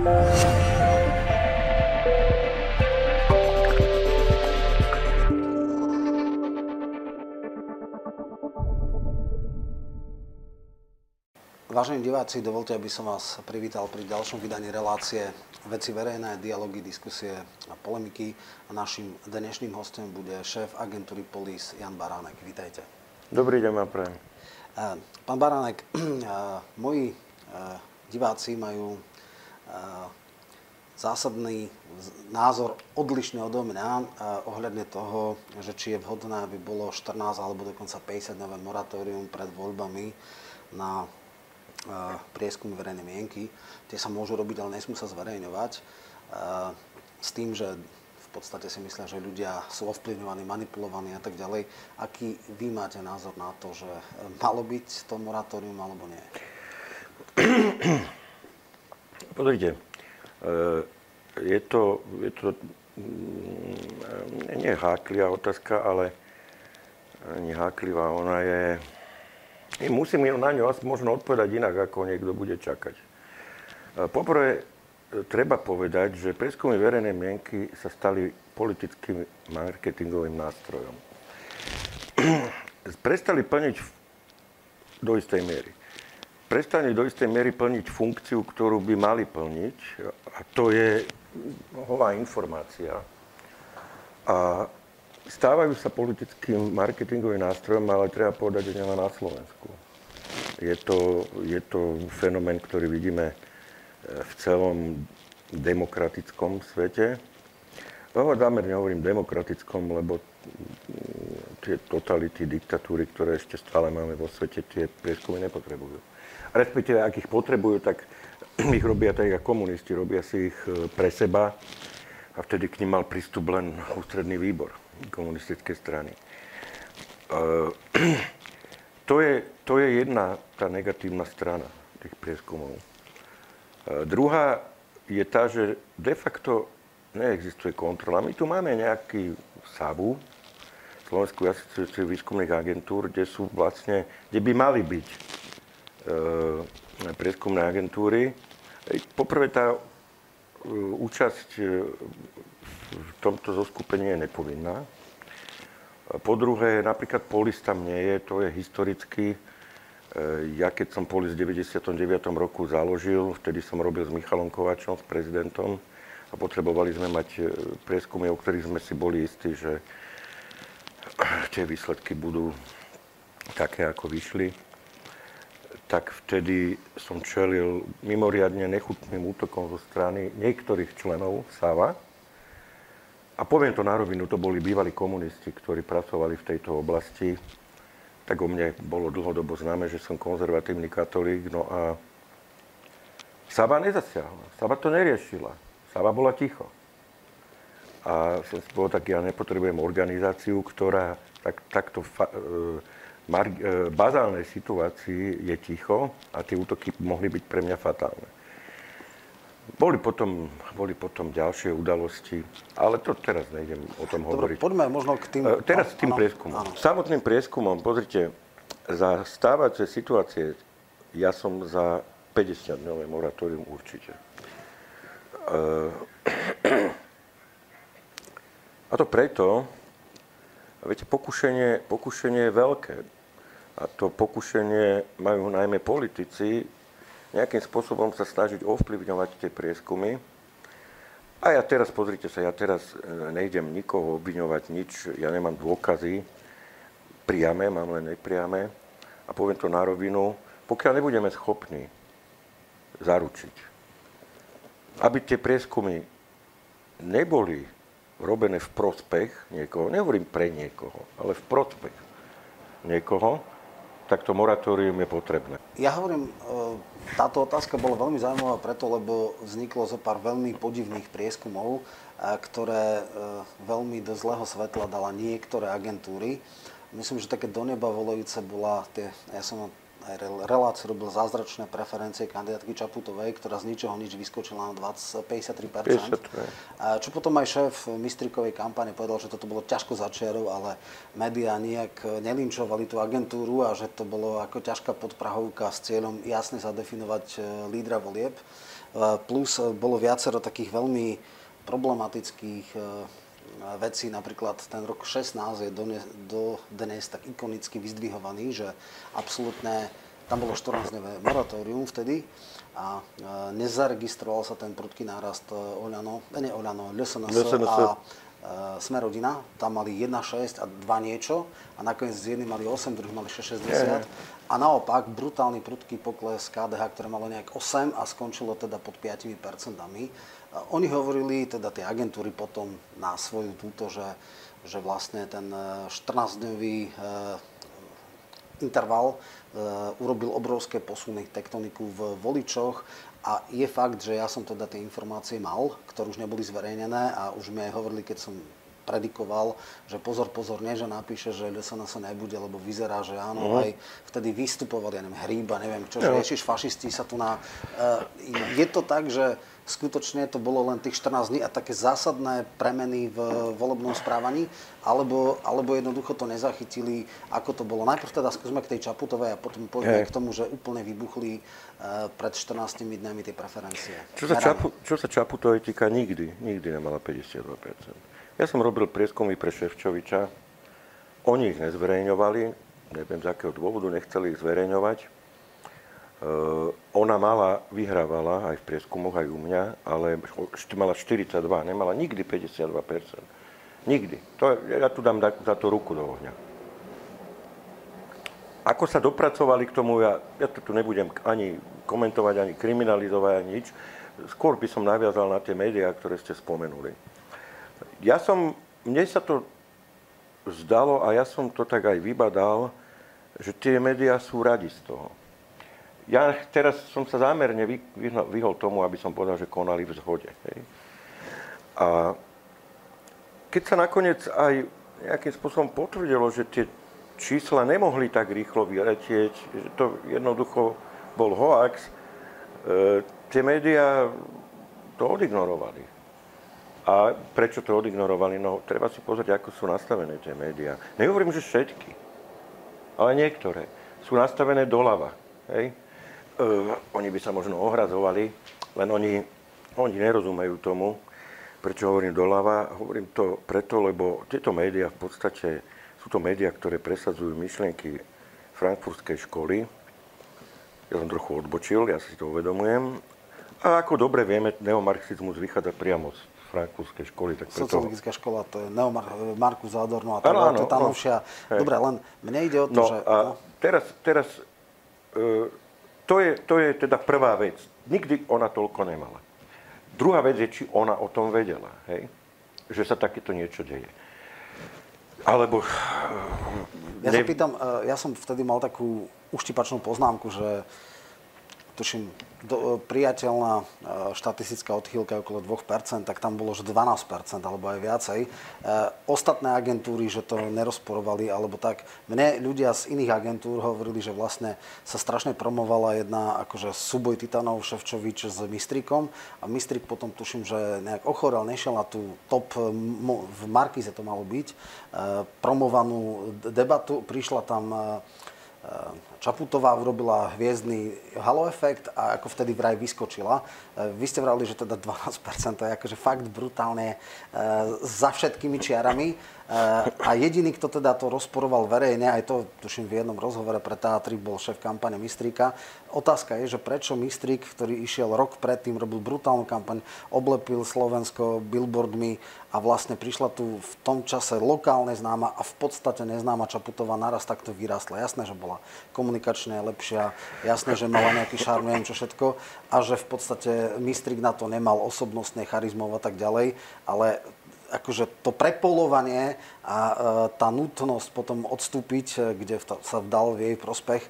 Vážení diváci, dovolte, aby som vás privítal pri ďalšom vydaní relácie Veci verejné, dialógy, diskusie a polemiky. A našim dnešným hostom bude šéf agentúry Polis Jan Baránek. Vítajte. Dobrý deň, prajem. Pán Baránek, moji diváci majú zásadný názor odlišný odo mňa ohľadne toho, že či je vhodné, aby bolo 14 alebo dokonca 50-dňové moratórium pred voľbami na prieskumy verejnej mienky. Tie sa môžu robiť, ale nesmú sa zverejňovať. S tým, že v podstate si myslia, že ľudia sú ovplyvňovaní, manipulovaní a tak ďalej. Aký vy máte názor na to, že malo byť to moratórium alebo nie? Pozrite, je to neháklivá otázka, ale neháklivá. Ona je... Musím na ňu možno odpovedať inak, ako niekto bude čakať. Poprvé, treba povedať, že prieskumy verejnej mienky sa stali politickým marketingovým nástrojom. Prestali plniť do istej miery plniť funkciu, ktorú by mali plniť, a to je nová informácia. A stávajú sa politickým marketingovým nástrojom, ale treba povedať, že nie na Slovensku. Je to fenomén, ktorý vidíme v celom demokratickom svete. Zámerne hovorím demokratickom, lebo tie totality, diktatúry, ktoré ešte stále máme vo svete, tie prieskumy nepotrebujú. Respektíve, ak ich potrebujú, tak ich robia tak ako komunisti, robia si ich pre seba a vtedy k nim mal prístup len ústredný výbor komunistickej strany. To je jedna tá negatívna strana tých prieskumov. Druhá je tá, že de facto neexistuje kontrola. My tu máme nejaký SAVU, Slovenskú asociáciu výskumných agentúr, kde sú vlastne, kde by mali byť prieskumné agentúry. Poprvé tá účasť v tomto zoskupení je nepovinná. Po druhé, napríklad Polis tam nie je, to je historicky. Ja keď som Polis v 99. roku založil, vtedy som robil s Michalom Kováčom, s prezidentom a potrebovali sme mať prieskumy, o ktorých sme si boli istí, že tie výsledky budú také, ako vyšli. Tak vtedy som čelil mimoriadne nechutným útokom zo strany niektorých členov SAVA. A poviem to na rovinu, to boli bývalí komunisti, ktorí pracovali v tejto oblasti. Tak o mne bolo dlhodobo známe, že som konzervatívny katolík. No a SAVA nezasiahla, SAVA to neriešila, SAVA bola ticho. A som si povedal, tak ja nepotrebujem organizáciu, ktorá takto bazálnej situácii je ticho a tie útoky mohli byť pre mňa fatálne. Boli potom ďalšie udalosti, ale to teraz nejdem o tom hovoriť. Dobre, poďme možno k tým... Teraz k tým prieskumom. Samotným prieskumom, pozrite, za stávacie situácie ja som za 50-dňové moratórium určite. A to preto, viete, pokušenie je veľké. A to pokušenie majú najmä politici, nejakým spôsobom sa snažiť ovplyvňovať tie prieskumy. A ja teraz, pozrite sa, ja teraz nejdem nikoho obviňovať, nič, ja nemám dôkazy, priame, mám len nepriame. A poviem to na rovinu, pokiaľ nebudeme schopní zaručiť, aby tie prieskumy neboli robené v prospech niekoho, nehovorím pre niekoho, ale v prospech niekoho, tak to moratórium je potrebné. Ja hovorím, táto otázka bola veľmi zaujímavá preto, lebo vzniklo zo pár veľmi podivných prieskumov, ktoré veľmi do zlého svetla dala niektoré agentúry. Myslím, že také do neba volajúce bola tie, ja som aj reláciu robil zázračné preferencie kandidátky Čaputovej, ktorá z ničoho nič vyskočila na 53%. 50. Čo potom aj šéf Mistríkovej kampane povedal, že toto bolo ťažko za čiarou, ale médiá nejak nelinčovali tú agentúru a že to bolo ako ťažká podprahovka s cieľom jasne zadefinovať lídra volieb. Plus bolo viacero takých veľmi problematických vecí, napríklad ten rok 16 je dodnes tak ikonicky vyzdvihovaný, že absolútne, tam bolo 14-dňové moratórium vtedy a nezaregistroval sa ten prudký nárast SNS a Sme rodina, tam mali 1,6 a 2 niečo a nakoniec jedni mali 8, druhý mali 6,60 a naopak brutálny prudký pokles KDH, ktoré malo nejak 8 a skončilo teda pod 5%. Oni hovorili, teda tie agentúry potom na svoju túto, že vlastne ten 14-dňový interval urobil obrovské posuny tektoniku v voličoch. A je fakt, že ja som teda tie informácie mal, ktoré už neboli zverejnené a už mi aj hovorili, keď som predikoval, že pozor, nie, že napíše, že SNS nebude, lebo vyzerá, že áno, aj vtedy vystupovali, ja neviem, Hríba, neviem, čo, že ježiš, fašisti sa tu na... Je to tak, že skutočne to bolo len tých 14 dní a také zásadné premeny v volebnom správaní, alebo jednoducho to nezachytili, ako to bolo. Najprv teda skúsme k tej Čaputovej a potom poďme k tomu, že úplne vybuchli pred 14 dňami tie preferencie. Čo sa Čaputovej týka, nikdy nemala 52%. Ja som robil prieskumy pre Ševčoviča, oni ich nezverejňovali, neviem z akého dôvodu, nechceli ich zverejňovať. Ona vyhrávala aj v prieskumoch, aj u mňa, ale mala 42, nemala nikdy 52%. Nikdy. Ja tu dám za to ruku do ohňa. Ako sa dopracovali k tomu, ja to tu nebudem ani komentovať, ani kriminalizovať, ani nič. Skôr by som naviazal na tie médiá, ktoré ste spomenuli. Mne sa to zdalo, a ja som to tak aj vybadal, že tie médiá sú radi z toho. Ja teraz som sa zámerne vyhol tomu, aby som povedal, že konali v zhode. Hej. A keď sa nakoniec aj nejakým spôsobom potvrdilo, že tie čísla nemohli tak rýchlo vyletieť, že to jednoducho bol hoax, tie médiá to odignorovali. A prečo to odignorovali? No, treba si pozrieť, ako sú nastavené tie médiá. Nehovorím, že všetky, ale niektoré sú nastavené doľava. Hej. Oni by sa možno ohrazovali, len oni nerozumejú tomu, prečo hovorím doľava. Hovorím to preto, lebo tieto médiá v podstate sú to médiá, ktoré presadzujú myšlienky frankfúrskej školy. Ja som trochu odbočil, ja si to uvedomujem. A ako dobre vieme, neomarxizmus vychádza priamo z frankfúrskej školy. Tak preto... Sociologická škola, to je Marko Zádor, no a tá, ano, to je tá novšia. Dobre, len mne ide o to, že... Teraz to je teda prvá vec. Nikdy ona toľko nemala. Druhá vec je, či ona o tom vedela, hej? Že sa takéto niečo deje. Alebo... Ja sa pýtam, ja som vtedy mal takú uštipačnú poznámku, že tuším, priateľná štatistická odchýlka okolo 2%, tak tam bolo, že 12%, alebo aj viacej. Ostatné agentúry, že to nerozporovali, alebo tak. Mne ľudia z iných agentúr hovorili, že vlastne sa strašne promovala jedna akože súboj titanov Ševčovič s Mistríkom a Mistrík potom tuším, že nejak ochorel, nešiel na tú top, v Markíze to malo byť, promovanú debatu, prišla tam... Čaputová urobila hviezdny halo efekt a ako vtedy vraj vyskočila. Vy ste vrali, že teda 12%, to je akože fakt brutálne za všetkými čiarami. A jediný, kto teda to rozporoval verejne, aj to tuším v jednom rozhovore pre Teatry, bol šéf kampane Mistríka. Otázka je, že prečo Mistrík, ktorý išiel rok predtým, robil brutálnu kampaň, oblepil Slovensko billboardmi a vlastne prišla tu v tom čase lokálne známa a v podstate neznáma Čaputová naraz takto vyrastla. Jasné, že bola komunikačne lepšia, jasné, že mala nejaký šarm, neviem čo všetko, a že v podstate Mistrík na to nemal osobnostne, charizmov a tak ďalej, ale... akože to prepolovanie a tá nutnosť potom odstúpiť, kde sa vdal v jej prospech,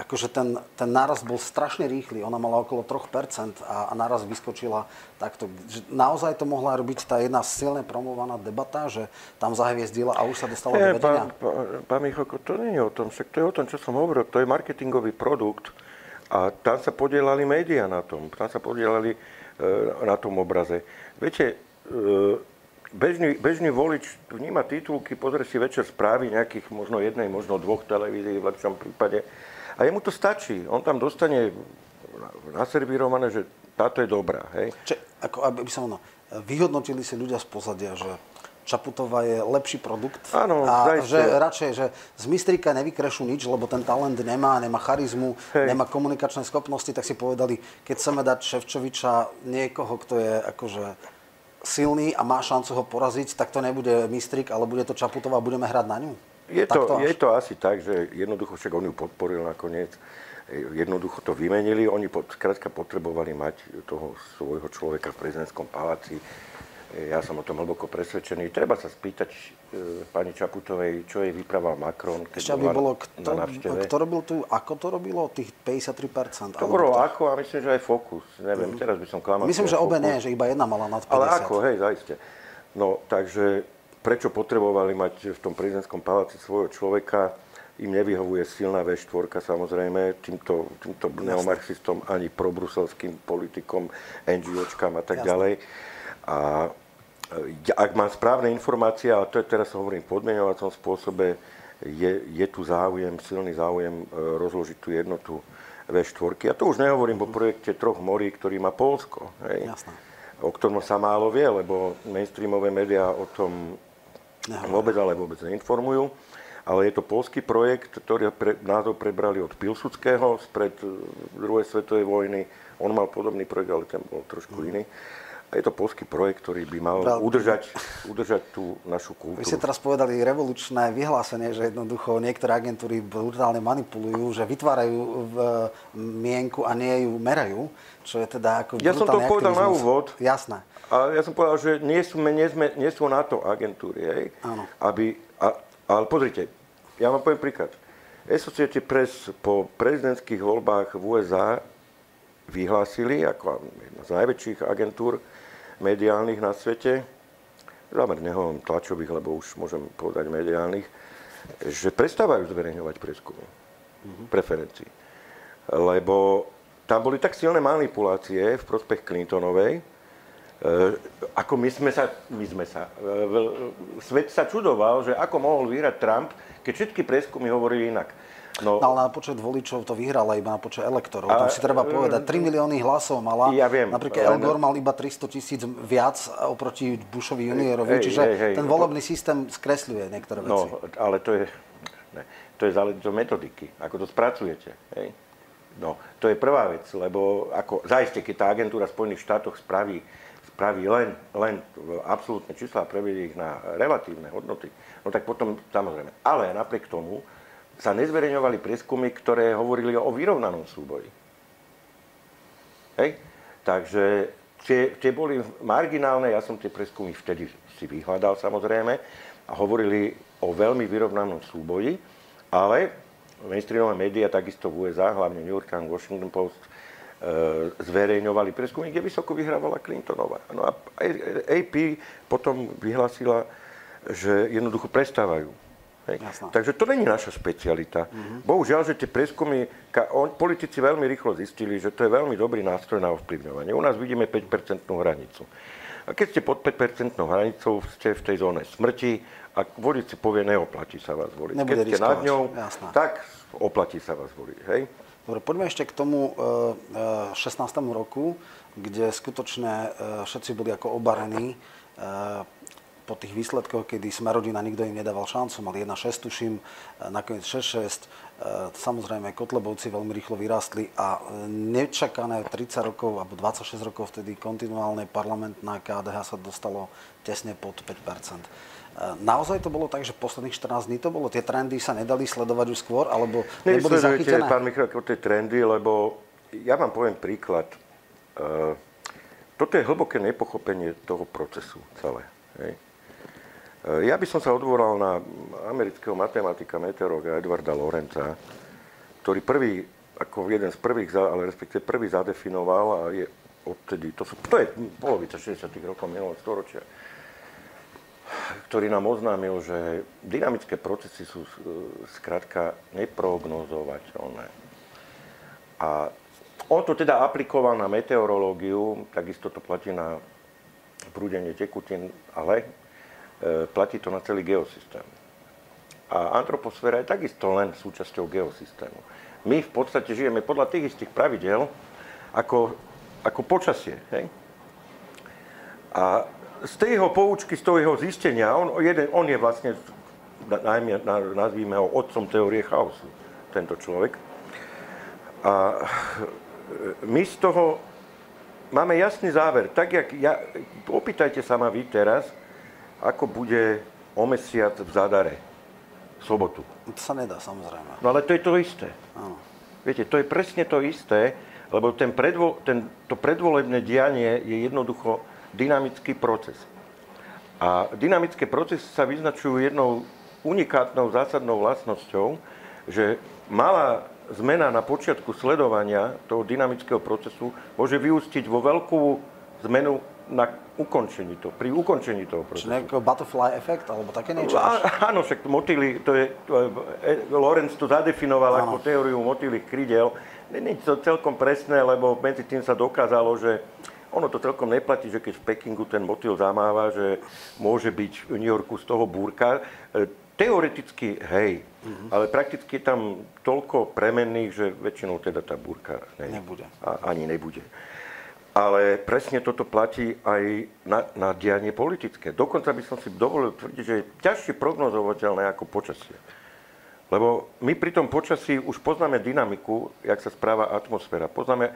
akože ten náraz bol strašne rýchly. Ona mala okolo 3% a náraz vyskočila takto. Naozaj to mohla robiť tá jedna silne promovaná debata, že tam zahviezdila a už sa dostala do vedenia? Pán Michoko, to nie je o tom, však to je o tom, čo som hovoril. To je marketingový produkt a tam sa podielali médiá na tom. Tam sa podielali na tom obraze. Viete, Bežný volič vníma titulky, pozrie si večer správy nejakých možno jednej, možno dvoch televízií v lepšom prípade. A jemu to stačí. On tam dostane naservírované, že táto je dobrá, hej? Aby som ono, vyhodnotili si ľudia z pozadia, že Čaputová je lepší produkt. Áno, a že radšej, že z Mistríka nevykrešu nič, lebo ten talent nemá charizmu, hej, nemá komunikačné schopnosti, tak si povedali, keď chceme dať Ševčoviča, niekoho, kto je akože silný a má šancu ho poraziť, tak to nebude Mistrík, ale bude to Čaputová a budeme hrať na ňu. Je to asi tak, že jednoducho však on ju podporil nakoniec. Jednoducho to vymenili, oni skrátka potrebovali mať toho svojho človeka v prezidentskom paláci. Ja som o tom hlboko presvedčený. Treba sa spýtať pani Čaputovej, čo jej vyprával Macron, keď ešte bolo na návšteve. Ako to robilo, tých 53%? To bolo ako a myslím, že aj Fokus. Neviem, teraz by som klamal. Myslím, že obe nie, že iba jedna mala nad 50. Ale ako, hej, zaiste. No, takže prečo potrebovali mať v tom prezidentskom paláci svojho človeka? Im nevyhovuje silná V4, samozrejme, týmto neomarxistom ani probruselským politikom, NGOčkám a tak ďalej. A ak mám správne informácie, a to je teraz hovorím v podmieňovacom spôsobe, je tu záujem, silný záujem rozložiť tú jednotu V4. A to už nehovorím o projekte Troch morí, ktorý má Poľsko, hej, o ktorom sa málo vie, lebo mainstreamové médiá o tom vôbec neinformujú. Ale je to poľský projekt, ktorý názov prebrali od Piłsudského spred druhej svetovej vojny. On mal podobný projekt, ale ten bol trošku iný. A je to poľský projekt, ktorý by mal udržať tú našu kultúru. Vy ste teraz povedali revolučné vyhlásenie, že jednoducho niektoré agentúry brutálne manipulujú, že vytvárajú mienku a nie ju merajú, čo je teda ako brutálny aktivizmus. Ja som to povedal na úvod. Jasné. A ja som povedal, že nie sú na to agentúry, aby... Ale pozrite, ja vám poviem príklad. Associated Press po prezidentských voľbách v USA vyhlásili, ako jedna z najväčších agentúr mediálnych na svete, zámer nehovorím tlačových, lebo už môžem povedať mediálnych, že prestávajú zverejňovať prieskumy preferencií. Lebo tam boli tak silné manipulácie v prospech Clintonovej, ako svet sa čudoval, že ako mohol vyhrať Trump, keď všetky prieskumy hovorili inak. No, ale na počet voličov to vyhrala, iba na počet elektorov. To si treba povedať. 3 milióny hlasov mala. Ja viem. Napríklad Al Gore mal iba 300,000 viac oproti Bushovi juniorovi. Čiže ten volebný systém skresľuje niektoré veci. No, ale to je záležitosť metodiky. Ako to spracujete, hej? No, to je prvá vec, lebo ako zaiste, keď tá agentúra v Spojených štátoch spraví len absolútne čísla a prevedie ich na relatívne hodnoty, no tak potom samozrejme. Ale napriek tomu sa nezverejňovali prieskumy, ktoré hovorili o vyrovnanom súboji. Hej? Takže tie boli marginálne, ja som tie prieskumy vtedy si vyhľadal samozrejme a hovorili o veľmi vyrovnanom súboji, ale mainstreamové médiá, takisto v USA, hlavne New York Times, Washington Post, zverejňovali prieskumy, kde vysoko vyhrávala Clintonová. No a AP potom vyhlásila, že jednoducho prestávajú. Takže to není naša špecialita. Bohužiaľ, že tie prieskumy, politici veľmi rýchlo zistili, že to je veľmi dobrý nástroj na ovplyvňovanie. U nás vidíme 5% hranicu. A keď ste pod 5% hranicou, ste v tej zóne smrti a volič si povie, neoplatí sa vás voliť. Keď ste nad ňou, tak oplatí sa vás voliť. Hej? Dobre, poďme ešte k tomu 16. roku, kde skutočne všetci boli ako obarení po tých výsledkoch, kedy Sme rodina nikto im nedával šancu, mali 1,6 tuším, nakoniec 6,6. Samozrejme, Kotlebovci veľmi rýchlo vyrástli a nečakané 30 rokov alebo 26 rokov vtedy kontinuálne parlamentná KDH sa dostalo tesne pod 5%. Naozaj to bolo tak, že posledných 14 dní to bolo? Tie trendy sa nedali sledovať už skôr, alebo neboli zachytené? Pán Michal, tie trendy, lebo ja vám poviem príklad. Toto je hlboké nepochopenie toho procesu celé. Hej. Ja by som sa odvolal na amerického matematika, meteorológa Edwarda Lorenza, ktorý prvý, ako jeden z prvých, ale respektive prvý zadefinoval a je odtedy, to je polovica 60. rokov minulého storočia, ktorý nám oznámil, že dynamické procesy sú skrátka neprognozovateľné. A on to teda aplikoval na meteorológiu, takisto to platí na prúdenie tekutín, ale platí to na celý geosystém. A antroposféra je takisto len súčasťou geosystému. My v podstate žijeme podľa tých istých pravidel, ako ako počasie. Hej? A z tej jeho poučky, z toho jeho zistenia, on je vlastne, nazvíme ho otcom teórie chaosu, tento človek. A my z toho máme jasný záver. Tak, opýtajte sa ma vy teraz, ako bude o mesiac v Zadare, v sobotu. To sa nedá, samozrejme. No ale to je to isté. Áno. Viete, to je presne to isté, lebo to predvolebné dianie je jednoducho dynamický proces. A dynamické procesy sa vyznačujú jednou unikátnou zásadnou vlastnosťou, že malá zmena na počiatku sledovania toho dynamického procesu môže vyústiť vo veľkú zmenu na ukončení toho, pri ukončení toho procesu. Čiže nejaký butterfly efekt, alebo také niečo? Áno, však motýly, Lorenz to zadefinoval ako teóriu motýlych krídel. Nie je to celkom presné, lebo medzi tým sa dokázalo, že ono to celkom neplatí, že keď v Pekingu ten motýl zamáva, že môže byť v New Yorku z toho búrka. Teoreticky hej, ale prakticky je tam toľko premenných, že väčšinou teda tá búrka nebude. Ani nebude. Ale presne toto platí aj na dianie politické. Dokonca by som si dovolil tvrdiť, že je ťažšie prognozovateľné ako počasie. Lebo my pri tom počasí už poznáme dynamiku, jak sa správa atmosféra. Poznáme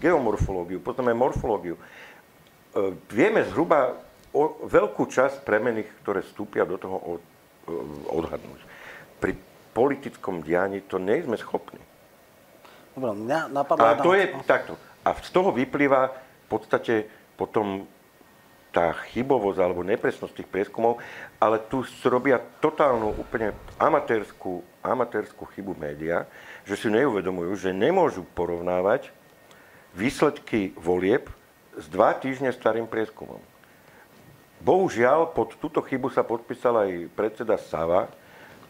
geomorfológiu, poznáme morfológiu. Vieme zhruba o veľkú časť premenných, ktoré vstúpia do toho odhadnúť. Pri politickom dianí to nie sme schopní. Dobre, mňa napadlo... A to je takto. A z toho vyplýva v podstate potom tá chybovosť alebo nepresnosť tých prieskumov, ale tu robia totálnu, úplne amatérskú chybu médiá, že si neuvedomujú, že nemôžu porovnávať výsledky volieb s 2 týždne starým prieskumom. Bohužiaľ, pod túto chybu sa podpísal aj predseda SAVU,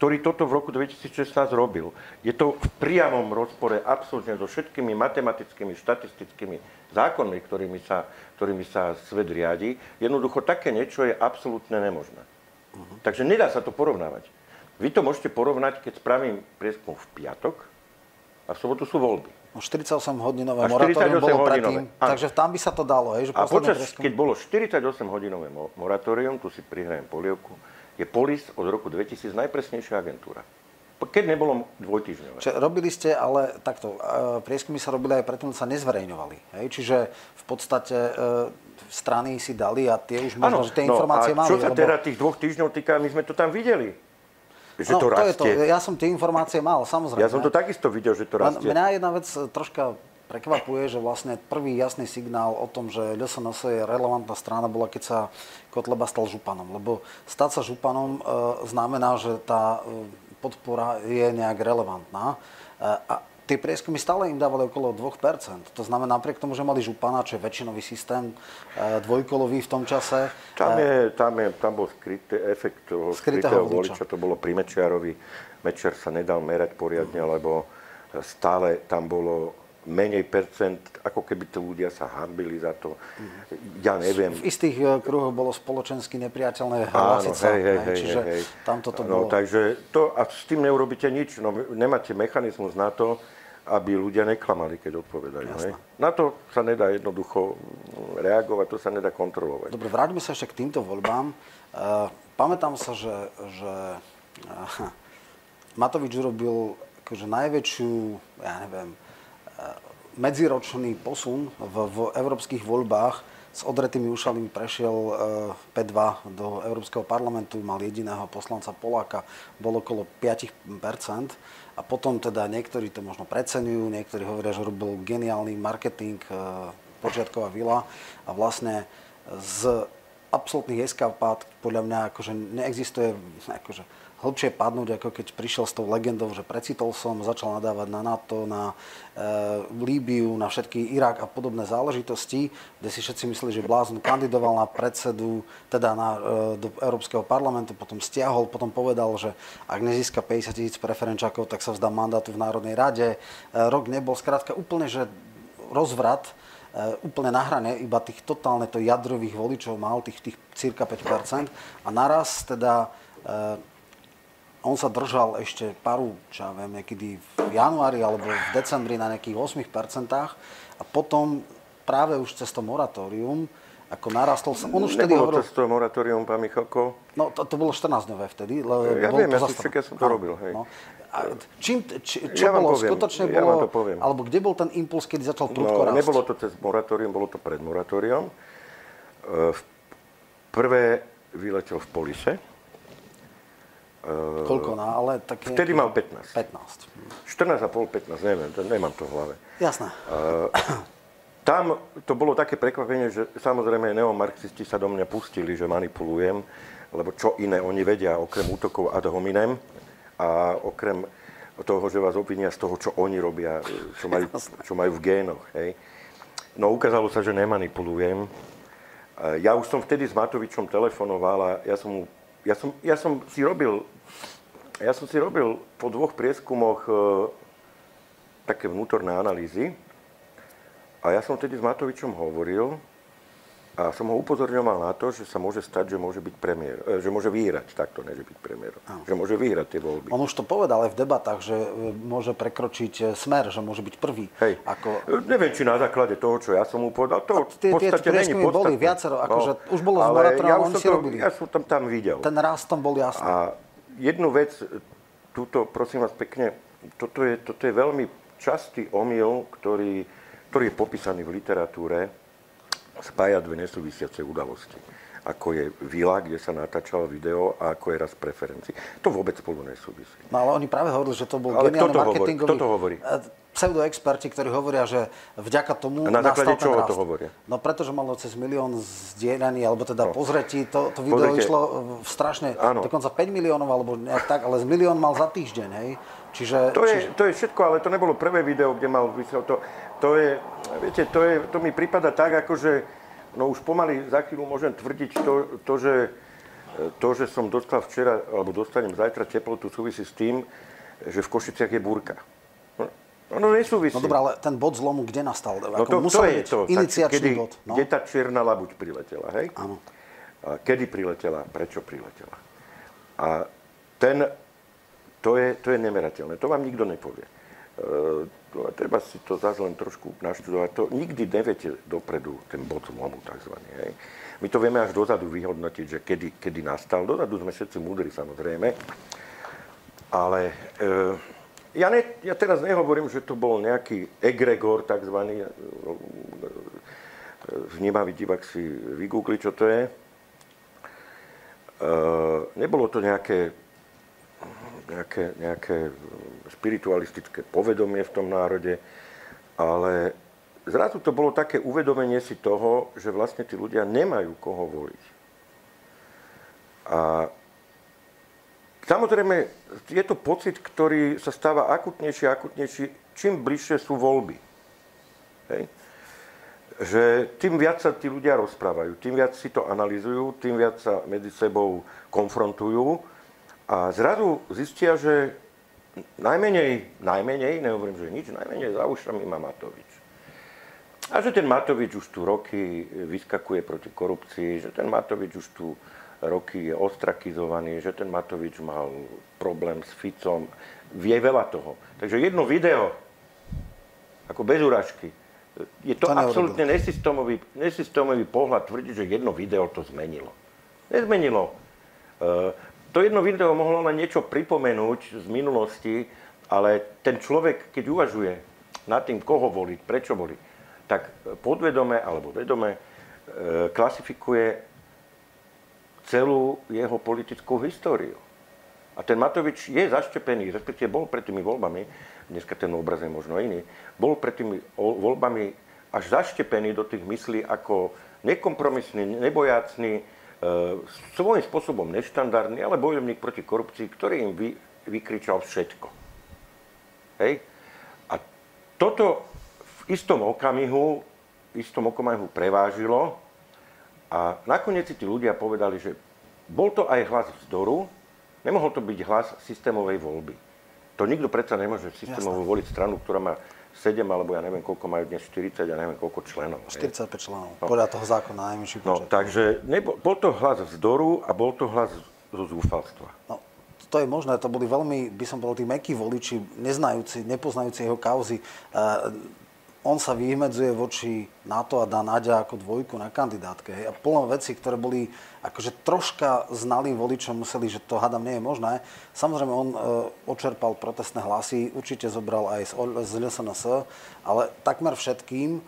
ktorý toto v roku 2016 robil. Je to v priamom rozpore absolútne so všetkými matematickými, štatistickými zákonmi, ktorými sa svet riadi. Jednoducho také niečo je absolútne nemožné. Takže nedá sa to porovnávať. Vy to môžete porovnať, keď spravím prieskum v piatok a v sobotu sú voľby. 48-hodinové moratórium bolo predtým, takže tam by sa to dalo. Hej, že a počas, keď bolo 48-hodinové moratórium, tu si prihrajem polievku, je Polis od roku 2000 najpresnejšia agentúra. Keď nebolo dvojtýždňové. Čiže robili ste, ale takto, prieskumy sa robili aj predtým, sa nezverejňovali. Hej? Čiže v podstate strany si dali a tie už možno, že tie informácie mali. A čo sa teda tých 2 týždňov týka, my sme to tam videli. Že to rastie. To je to. Ja som tie informácie mal, samozrejme. Ja som to takisto videl, že to rastie. Mňa jedna vec troška prekvapuje, že vlastne prvý jasný signál o tom, že SNS je relevantná strana, bola, keď sa Kotleba stal županom. Lebo stať sa županom znamená, že tá podpora je nejak relevantná. A tie prieskumy stále im dávali okolo 2%. To znamená, napriek tomu, že mali župana, čo je väčšinový systém, dvojkolový v tom čase. Tam bol skrytý efekt skrytého voliča. To bolo pri Mečiarovi. Mečiar sa nedal merať poriadne, lebo stále tam bolo menej percent, ako keby tí ľudia sa hanbili za to. Ja neviem. V istých kruhoch bolo spoločensky nepriateľné hlásiť sa. Čiže tam toto bolo. Takže to, a s tým neurobíte nič. No, nemáte mechanizmus na to, aby ľudia neklamali, keď odpovedajú. Na to sa nedá jednoducho reagovať, to sa nedá kontrolovať. Dobre, vráťme sa ešte k týmto voľbám. Pamätám sa, že Matovič urobil akože najväčšiu, ja neviem, medziročný posun v európskych voľbách. S odretými ušalými prešiel P2 do Európskeho parlamentu, mal jediného poslanca Poláka, bol okolo 5%. A potom teda niektorí to možno preceňujú, niektorí hovoria, že robil geniálny marketing, počiatková vila. A vlastne z absolútnych eskapád podľa mňa akože neexistuje... Akože, hlbšie padnúť, ako keď prišiel s tou legendou, že precitol som, začal nadávať na NATO, na Líbiu, na všetky Irak a podobné záležitosti, kde si všetci mysleli, že blázon, kandidoval na predsedu, teda do Európskeho parlamentu, potom stiahol, potom povedal, že ak nezíska 50 000 preferenčákov, tak sa vzdá mandátu v Národnej rade. Rok nebol, skrátka úplne, že rozvrat, úplne na hrane, iba tých totálne to jadrových voličov mal, tých cirka 5%. A naraz teda... On sa držal ešte niekedy v januári alebo v decembri na nejakých 8%. A potom práve už cez to moratórium, ako narastol sa. On už vtedy nebolo hovoril... cez to moratórium, pán Michalko? No, to bolo 14-dňové vtedy. Ja viem, ja som to robil, hej. No. A čo bolo skutočne, bolo, alebo kde bol ten impuls, kedy začal prudko rásť? Nebolo to cez moratórium, bolo to pred moratórium. Prvé vyletel v Polise. Koľko na, ale také... Vtedy mal 15. 15. 14,5-15, neviem, nemám to v hlave. Jasné. Tam to bolo také prekvapenie, že samozrejme neomarxisti sa do mňa pustili, že manipulujem, lebo čo iné oni vedia, okrem útokov ad hominem, a okrem toho, že vás obvinia z toho, čo oni robia, čo majú v génoch. Hej. No ukázalo sa, že nemanipulujem. Ja už som vtedy s Matovičom telefonoval a ja som si robil po dvoch prieskumoch také vnútorné analýzy a ja som vtedy s Matovičom hovoril a som ho upozorňoval na to, že sa môže stať, že môže byť premiér, že môže vyhrať, takto ne, že byť premiér, že môže vyhrať tie voľby. On už to povedal aj v debatách, že môže prekročiť Smer, že môže byť prvý. Hej. Ako... Neviem, či na základe toho, čo ja som mu povedal, to v podstate není podstatné. Boli viacero, akože no, už bolo z moratórium, oni si robili. Ja som tam videl. Ten rast tam bol jasný. A jednu vec, túto, prosím vás pekne, toto je veľmi častý omyl, ktorý je popísaný v literatúre, spája dve nesúvisiace udalosti. Ako je vila, kde sa natáčalo video a ako je raz preferencií. To vôbec spolu nesúvisí. No ale oni práve hovorili, že to bol geniálny marketingový... Ale kto to hovorí? Pseudoexperti, ktorí hovoria, že vďaka tomu... A na základe čoho to hovoria? No pretože malo cez 1 milión zdieľaní, alebo teda pozretí, to video išlo v strašne... Áno. Dokonca 5 miliónov, alebo nejak tak, ale 1 milión mal za týždeň, hej? Čiže... To je všetko, ale to nebolo prvé video, kde mal vysiel to... To mi prípada tak, akože, no už pomaly za chvíľu môžem tvrdiť to, že som dostal včera, alebo dostanem zajtra teplotu, súvisí s tým, že v Košiciach je búrka. No nesúvisí. No dobrá, ale ten bod zlomu kde nastal? No to je to, iniciačný bod. No? Kde tá čierna labuť priletela, hej? Áno. A kedy priletela, prečo priletela. A to je nemerateľné, to vám nikto nepovie. Treba si to zase len trošku naštudovať. To nikdy neviete dopredu ten bod zlomu takzvaný. Hej. My to vieme až dozadu vyhodnotiť, že kedy nastal. Dozadu sme všetci múdri, samozrejme. Ale ja teraz nehovorím, že to bol nejaký egregor takzvaný. Vnímavý divák si vygoogli, čo to je. Nebolo to nejaké spiritualistické povedomie v tom národe, ale zrazu to bolo také uvedomenie si toho, že vlastne tí ľudia nemajú koho voliť. A samozrejme, je to pocit, ktorý sa stáva akutnejší a akutnejší, čím bližšie sú voľby. Hej? Že tým viac sa tí ľudia rozprávajú, tým viac si to analyzujú, tým viac sa medzi sebou konfrontujú a zrazu zistia, že najmenej, nehovorím, že nič, najmenej za ušami má Matovič. A že ten Matovič už tu roky vyskakuje proti korupcii, že ten Matovič už tu roky je ostrakizovaný, že ten Matovič mal problém s Ficom, vie veľa toho. Takže jedno video, ako bez urážky, je to absolútne nesystémový pohľad tvrdí, že jedno video to zmenilo. Nezmenilo. To jedno video mohlo len niečo pripomenúť z minulosti, ale ten človek, keď uvažuje nad tým, koho voliť, prečo voliť, tak podvedome alebo vedome klasifikuje celú jeho politickú históriu. A ten Matovič je zaštepený, respektíve bol pred tými voľbami, dneska ten obraz je možno iný, bol pred tými voľbami až zaštepený do tých myslí ako nekompromisný, nebojácný, svojím spôsobom neštandardný, ale bojovník proti korupcii, ktorý im vykričal všetko. Hej? A toto v istom okamihu prevážilo a nakoniec si tí ľudia povedali, že bol to aj hlas vzdoru, nemohol to byť hlas systémovej voľby. To nikto predsa nemôže systémovo voliť stranu, ktorá má 7, alebo ja neviem, koľko majú dnes, 40, ja neviem, koľko členov. 45 členov, no. Podľa toho zákona najmenší počet. No, takže bol to hlas vzdoru a bol to hlas zo zúfalstva. No, to je možné, to boli veľmi, by som povedal, tí mäkkí voliči, nepoznajúci jeho kauzy. on sa vyhmedzuje voči NATO a dá Naďa ako dvojku na kandidátke. Hej. A plno vecí, ktoré boli akože troška znalým voličom, museli, že to hádam nie je možné. Samozrejme, on očerpal protestné hlasy, určite zobral aj z SNS, ale takmer všetkým.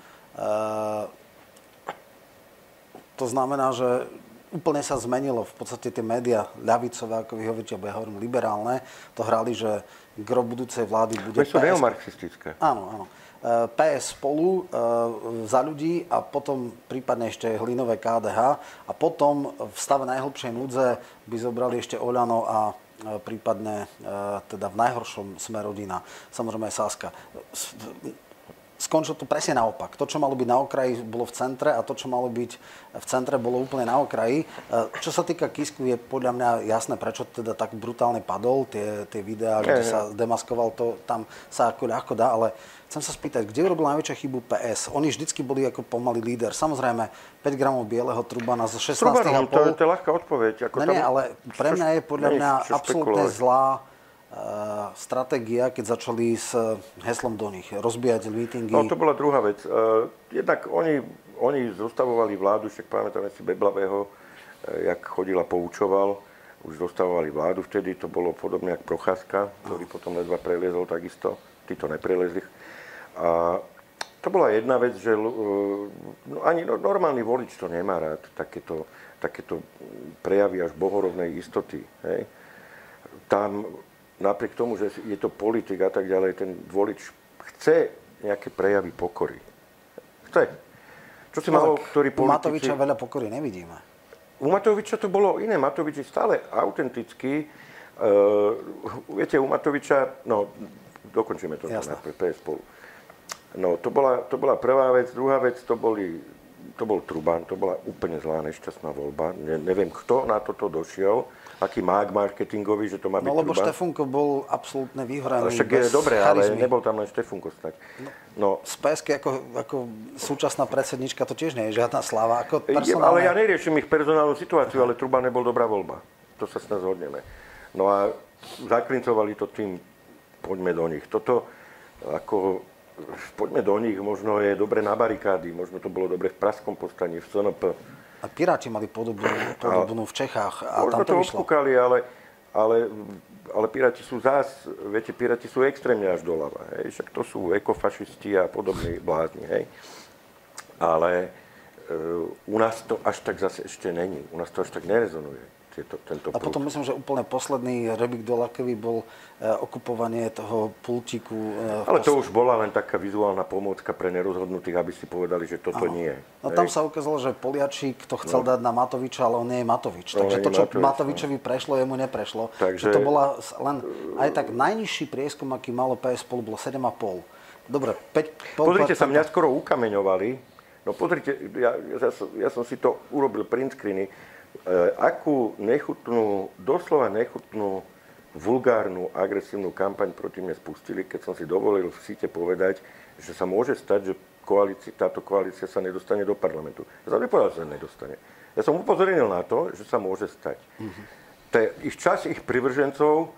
To znamená, že úplne sa zmenilo. V podstate tie médiá ľavicové, ako vy hovoríte, alebo ja hovorím liberálne, to hrali, že gro budúcej vlády bude PS... To sú neomarxistické. Áno, áno. PS Spolu, Za ľudí a potom prípadne ešte Hlinové KDH a potom v stave najhlbšej núdze by zobrali ešte OĽANO a prípadne teda v najhoršom Sme rodina, samozrejme aj Saská. Skončilo to presne naopak. To, čo malo byť na okraji, bolo v centre a to, čo malo byť v centre, bolo úplne na okraji. Čo sa týka Kisku, je podľa mňa jasné, prečo teda tak brutálne padol. Tie videá, kde sa demaskoval, to tam sa ako ľahko dá, ale chcem sa spýtať, kde urobil najväčšia chybu PS? Oni vždycky boli ako pomalý líder. Samozrejme, 5 gramov bieleho Trubana z 16,5... To je ľahká odpoveď. Ale pre mňa je podľa mňa absolútne zlá stratégia, keď začali s heslom do nich, rozbíjať mítingy. No to bola druhá vec. Jednak oni zostavovali vládu, však pamätáme si Beblavého, jak chodil a poučoval, už zostavovali vládu vtedy, to bolo podobne ako Procházka, ktorý potom ledva preliezol takisto, títo neprelezli. A to bola jedna vec, že ani normálny volič to nemá rád, takéto prejavy až bohorovnej istoty. Hej. Tam napriek tomu, že je to politik a tak ďalej, ten volič chce nejaké prejavy pokory. Chce. Čo si malo, ktorý politici... U Matoviča veľa pokory nevidíme. U Matoviča to bolo iné. Matovič je stále autentický. Viete, u Matoviča... No, dokončíme to. Jasné. Spolu. No, to bola prvá vec. Druhá vec, to bol Truban. To bola úplne zlá, nešťastná voľba. Neviem, kto na toto došiel. Aký mák marketingový, že to má byť Truban. No, lebo Štefunko bol absolútne vyhraný. Však je dobré, ale nebol tam len Štefunko stať. No, z PSK ako súčasná predsednička to tiež nie je žiadna sláva. Ale ja neriešim ich personálnu situáciu, ale Truban nebol dobrá voľba. To sa s nás zhodneme. No a zaklincovali to tým, poďme do nich. Toto, ako, poďme do nich, možno je dobre na barikády, možno to bolo dobre v Pražskom povstaní, v SNP. A Piráti mali podobnú v Čechách a tam to vyšlo. Možno to odkúkali, ale Piráti sú zás, viete, Piráti sú extrémne až doľava. Hej. Však to sú ekofašisti a podobní blázni, hej. Ale u nás to až tak zase ešte není. U nás to až tak nerezonuje. A potom myslím, že úplne posledný rebík doľakevý bol okupovanie toho pultíku. Ale to už bola len taká vizuálna pomôcka pre nerozhodnutých, aby si povedali, že toto nie. No tam sa ukázalo, že Poliačík to chcel dať na Matoviča, ale on nie je Matovič. Takže to, čo Matovičovi prešlo, jemu neprešlo. Takže to bola len aj tak najnižší prieskum, aký malo PS Spolu, bolo 7,5. Dobre, 5,5. Pozrite sa, mňa skoro ukameňovali. No pozrite, ja som si to urobil print screeny. Akú nechutnú, doslova nechutnú, vulgárnu, agresívnu kampaň proti mne spustili, keď som si dovolil v síte povedať, že sa môže stať, že táto koalícia sa nedostane do parlamentu. Ja som nepovedal, že sa nedostane. Ja som upozornil na to, že sa môže stať. Ich čas, ich privržencov,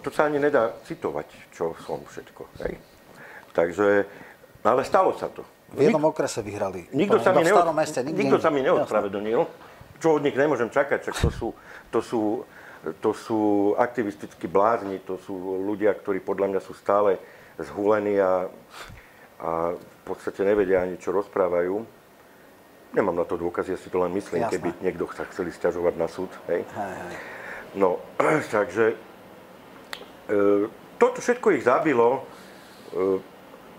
to sa ani nedá citovať, čo som všetko. Hej? Takže, ale stalo sa to. V jednom okrese vyhrali. Nikto sa mi neospravedlnil. Čo od nich nemôžem čakať, čak to sú aktivistickí blázni, to sú ľudia, ktorí podľa mňa sú stále zhulení a v podstate nevedia ani, čo rozprávajú. Nemám na to dôkazy, ja si to len myslím, jasné. Keby niekto sa chceli sťažovať na súd. Hej. No, takže toto všetko ich zabilo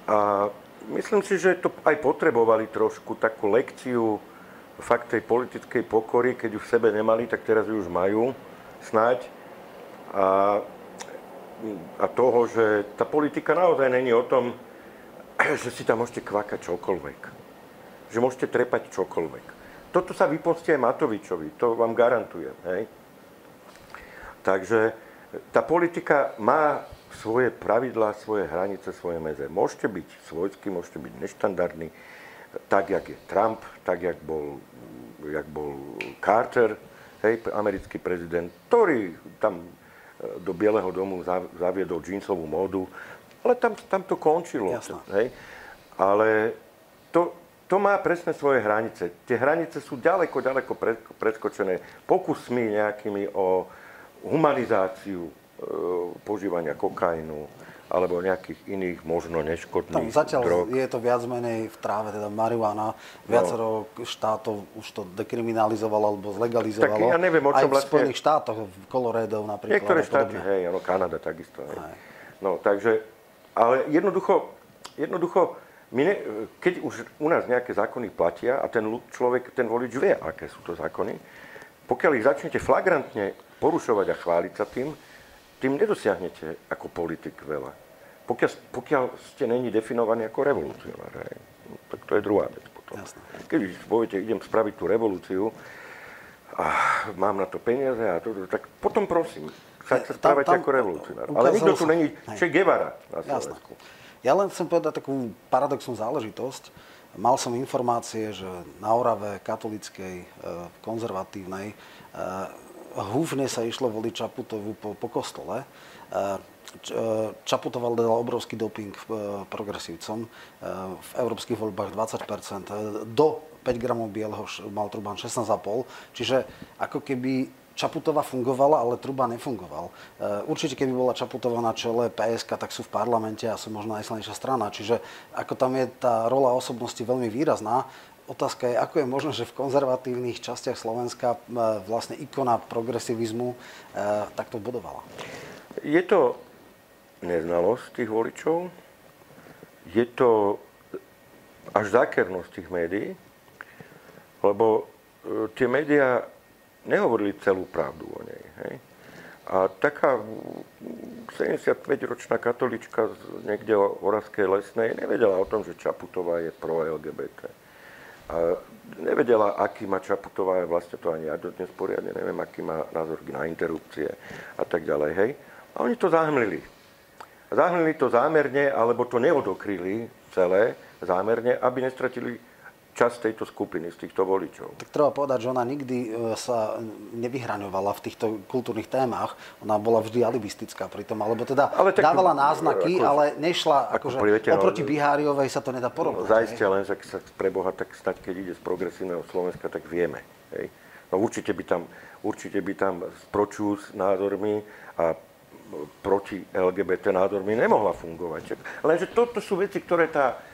a myslím si, že to aj potrebovali trošku takú lekciu fakt tej politickej pokory, keď ju v sebe nemali, tak teraz ju už majú, snáď. A toho, že tá politika naozaj není o tom, že si tam môžete kvakať čokoľvek. Že môžete trepať čokoľvek. Toto sa vypustie aj Matovičovi, to vám garantujem. Hej? Takže tá politika má svoje pravidlá, svoje hranice, svoje medze. Môžete byť svojský, môžete byť neštandardný, tak, jak je Trump, tak, jak bol Carter, hej, americký prezident, ktorý tam do Bieleho domu zaviedol džínsovú módu, ale tam to končilo. Hej. A Ale to má presne svoje hranice. Tie hranice sú ďaleko, ďaleko preskočené pokusmi nejakými o humanizáciu požívania kokainu alebo nejakých iných možno neškodných drog. Zatiaľ je to viac menej v tráve, teda marihuana. Viacero štátov už to dekriminalizovalo alebo zlegalizovalo. Tak ja neviem, o čom vlastne... Aj v Spojených štátoch, v Colorado napríklad. Niektoré štáty, hej, áno, Kanada takisto. Hej. No, takže, ale jednoducho keď už u nás nejaké zákony platia a ten človek, ten volič vie, aké sú to zákony, pokiaľ ich začnete flagrantne porušovať a chváliť sa tým nedosiahnete ako politik veľa. Pokiaľ ste není definovaní ako revolucionár, tak to je druhá vec potom. Jasne. Keď poviete, idem spraviť tú revolúciu a mám na to peniaze, a to, tak potom prosím, stávajte ako revolucionár. Ale nikto tu není Che Guevara na Slovensku. Ja len chcem povedať takú paradoxnú záležitosť. Mal som informácie, že na Orave katolíckej, konzervatívnej, húfne sa išlo voliť Čaputovú po kostole. Čaputová dala obrovský doping progresívcom. V európskych voľbách 20%. Do 5 gramov bieleho mal Truban 16,5. Čiže ako keby Čaputová fungovala, ale Truba nefungoval. Určite, keby bola Čaputová na čele PSK, tak sú v parlamente a sú možno najsilnejšia strana. Čiže ako tam je tá rola osobnosti veľmi výrazná. Otázka je, ako je možné, že v konzervatívnych častiach Slovenska vlastne ikona progresivizmu takto bodovala? Je to neznalosť tých voličov, je to až zákernosť tých médií, lebo tie médiá nehovorili celú pravdu o nej. Hej? A taká 75-ročná katolička niekde v Oravskej Lesnej nevedela o tom, že Čaputová je pro-LGBT. A nevedela, aký má Čaputová, vlastne to ani ja dnes poriadne neviem, aký má názor na interrupcie a tak ďalej, hej. A oni to zahmlili. Zahmlili to zámerne, alebo to neodokryli celé zámerne, aby nestratili čas tejto skupiny, z týchto voličov. Tak treba povedať, že ona nikdy sa nevyhraňovala v týchto kultúrnych témach. Ona bola vždy alibistická pri tom, alebo teda ale dávala náznaky, ale nešla, akože oproti Biháriovej sa to nedá porovnať. No, zaiste len, že sa pre Boha, tak snad, keď ide z progresívneho Slovenska, tak vieme. Hej. No určite by tam s pročús názormi a proti LGBT názormi nemohla fungovať. Lenže toto sú veci, ktoré tá...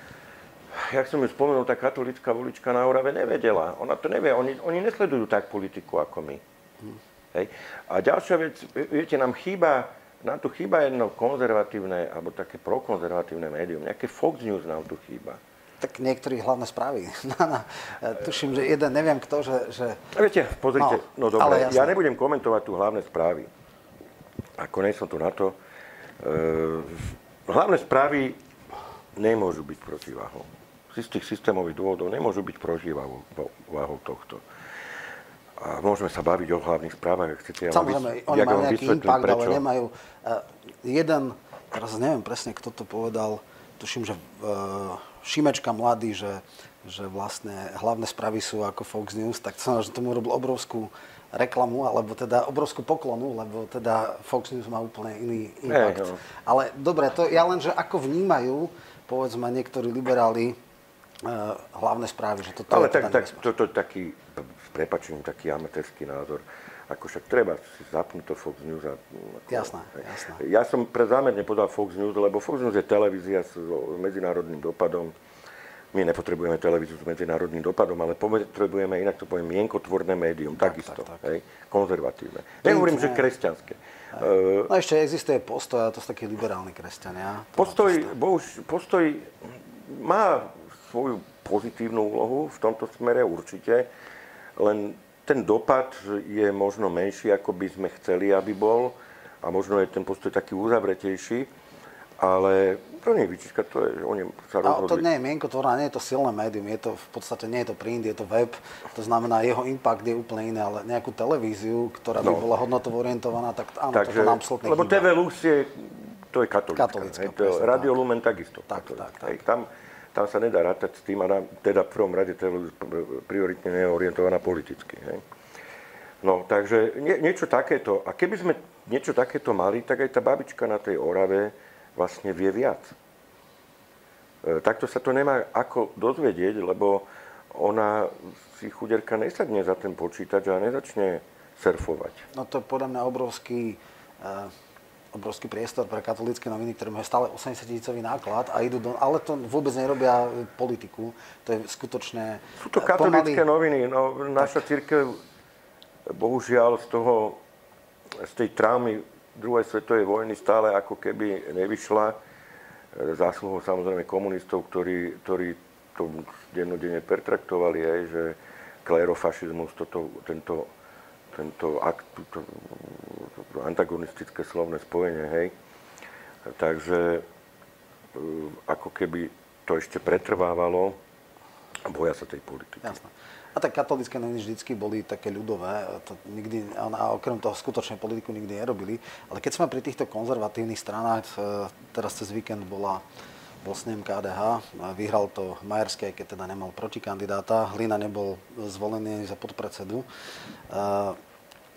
Jak som ju spomenul, tá katolícka volička na Orave nevedela. Ona to nevie. Oni nesledujú tak politiku ako my. Hej. A ďalšia vec, viete, nám tu chýba jedno konzervatívne, alebo také prokonzervatívne médium. Nejaké Fox News nám tu chýba. Tak niektorí hlavné správy. Tuším, že jeden, neviem kto, že... Viete, pozrite, no dobre, ja nebudem komentovať tu hlavné správy. Ako nie som tu na to. Hlavné správy nemôžu byť protivahou. Z tých systémových dôvodov nemôžu byť prožívavou tohto. A môžeme sa baviť o hlavných správach, ak chcete. Samozrejme, oni majú nejaký impact, prečo? Ale nemajú... Teraz neviem presne, kto to povedal, tuším, že Šimečka mladý, že vlastne hlavné správy sú ako Fox News, tak to znamená, že tomu robil obrovskú reklamu, alebo teda obrovskú poklonu, lebo teda Fox News má úplne iný impact. Hey, no. Ale dobre, to ja len, že ako vnímajú, povedzme, niektorí liberáli hlavné správy, že toto... Ale je toto taký, s prepáčením, taký amatérsky názor, ako však treba si zapnúť to Fox News. Jasné. Ja som zámerne podal Fox News, lebo Fox News je televízia s medzinárodným dopadom. My nepotrebujeme televíziu s medzinárodným dopadom, ale potrebujeme, inak to poviem, mienkotvorné médium, takisto. Hej, konzervatívne. Nehovorím, že kresťanské. No ešte existuje Postoj, a to sú takí liberálni kresťania. Postoj má svoju pozitívnu úlohu v tomto smere určite, len ten dopad je možno menší, ako by sme chceli, aby bol, a možno je ten Postoj taký uzavretejší, ale... To nie je výčitka, to je, oni sa rozhodli. To nie je mienkotvorná, nie je to silné médium, je to v podstate, nie je to print, je to web, to znamená, jeho impact je úplne iný, ale nejakú televíziu, ktorá by bola hodnotovo orientovaná, tak áno, to nám absolútne chýba. Lebo TV Lux je, to je katolícka. Radio Lumen takisto. Tak. Tam sa nedá rátať s tým, a teda v prvom rade TV Lux prioritne je orientovaná politicky. Hej. No, takže niečo takéto. A keby sme niečo takéto mali, tak aj tá babička na tej Orave vlastne vie viac. Takto sa to nemá ako dozvedieť, lebo ona si chuderka nesadne za ten počítač a nezačne surfovať. No to je podľa mňa obrovský priestor pre katolícke noviny, ktoré majú stále 80-tisícový náklad a idú do... Ale to vôbec nerobia politiku. To je skutočne... Sú to katolícke noviny. No, naša cirkev, bohužiaľ, z tej traumy druhej svetovej vojny stále ako keby nevyšla. Zásluhou samozrejme komunistov, ktorí to dennodenne pertraktovali, aj, že klerofašizmus, tento akt, to antagonistické slovné spojenie, hej. Takže ako keby to ešte pretrvávalo a boja sa tej politiky. Jasné. A tak katolícke noviny vždycky boli také ľudové, to nikdy, a okrem toho skutočne politiku nikdy nerobili. Ale keď sme pri týchto konzervatívnych stranách, teraz cez víkend bol snem KDH, vyhral to Majerský, aj keď teda nemal protikandidáta, Hlina nebol zvolený za podpredsedu.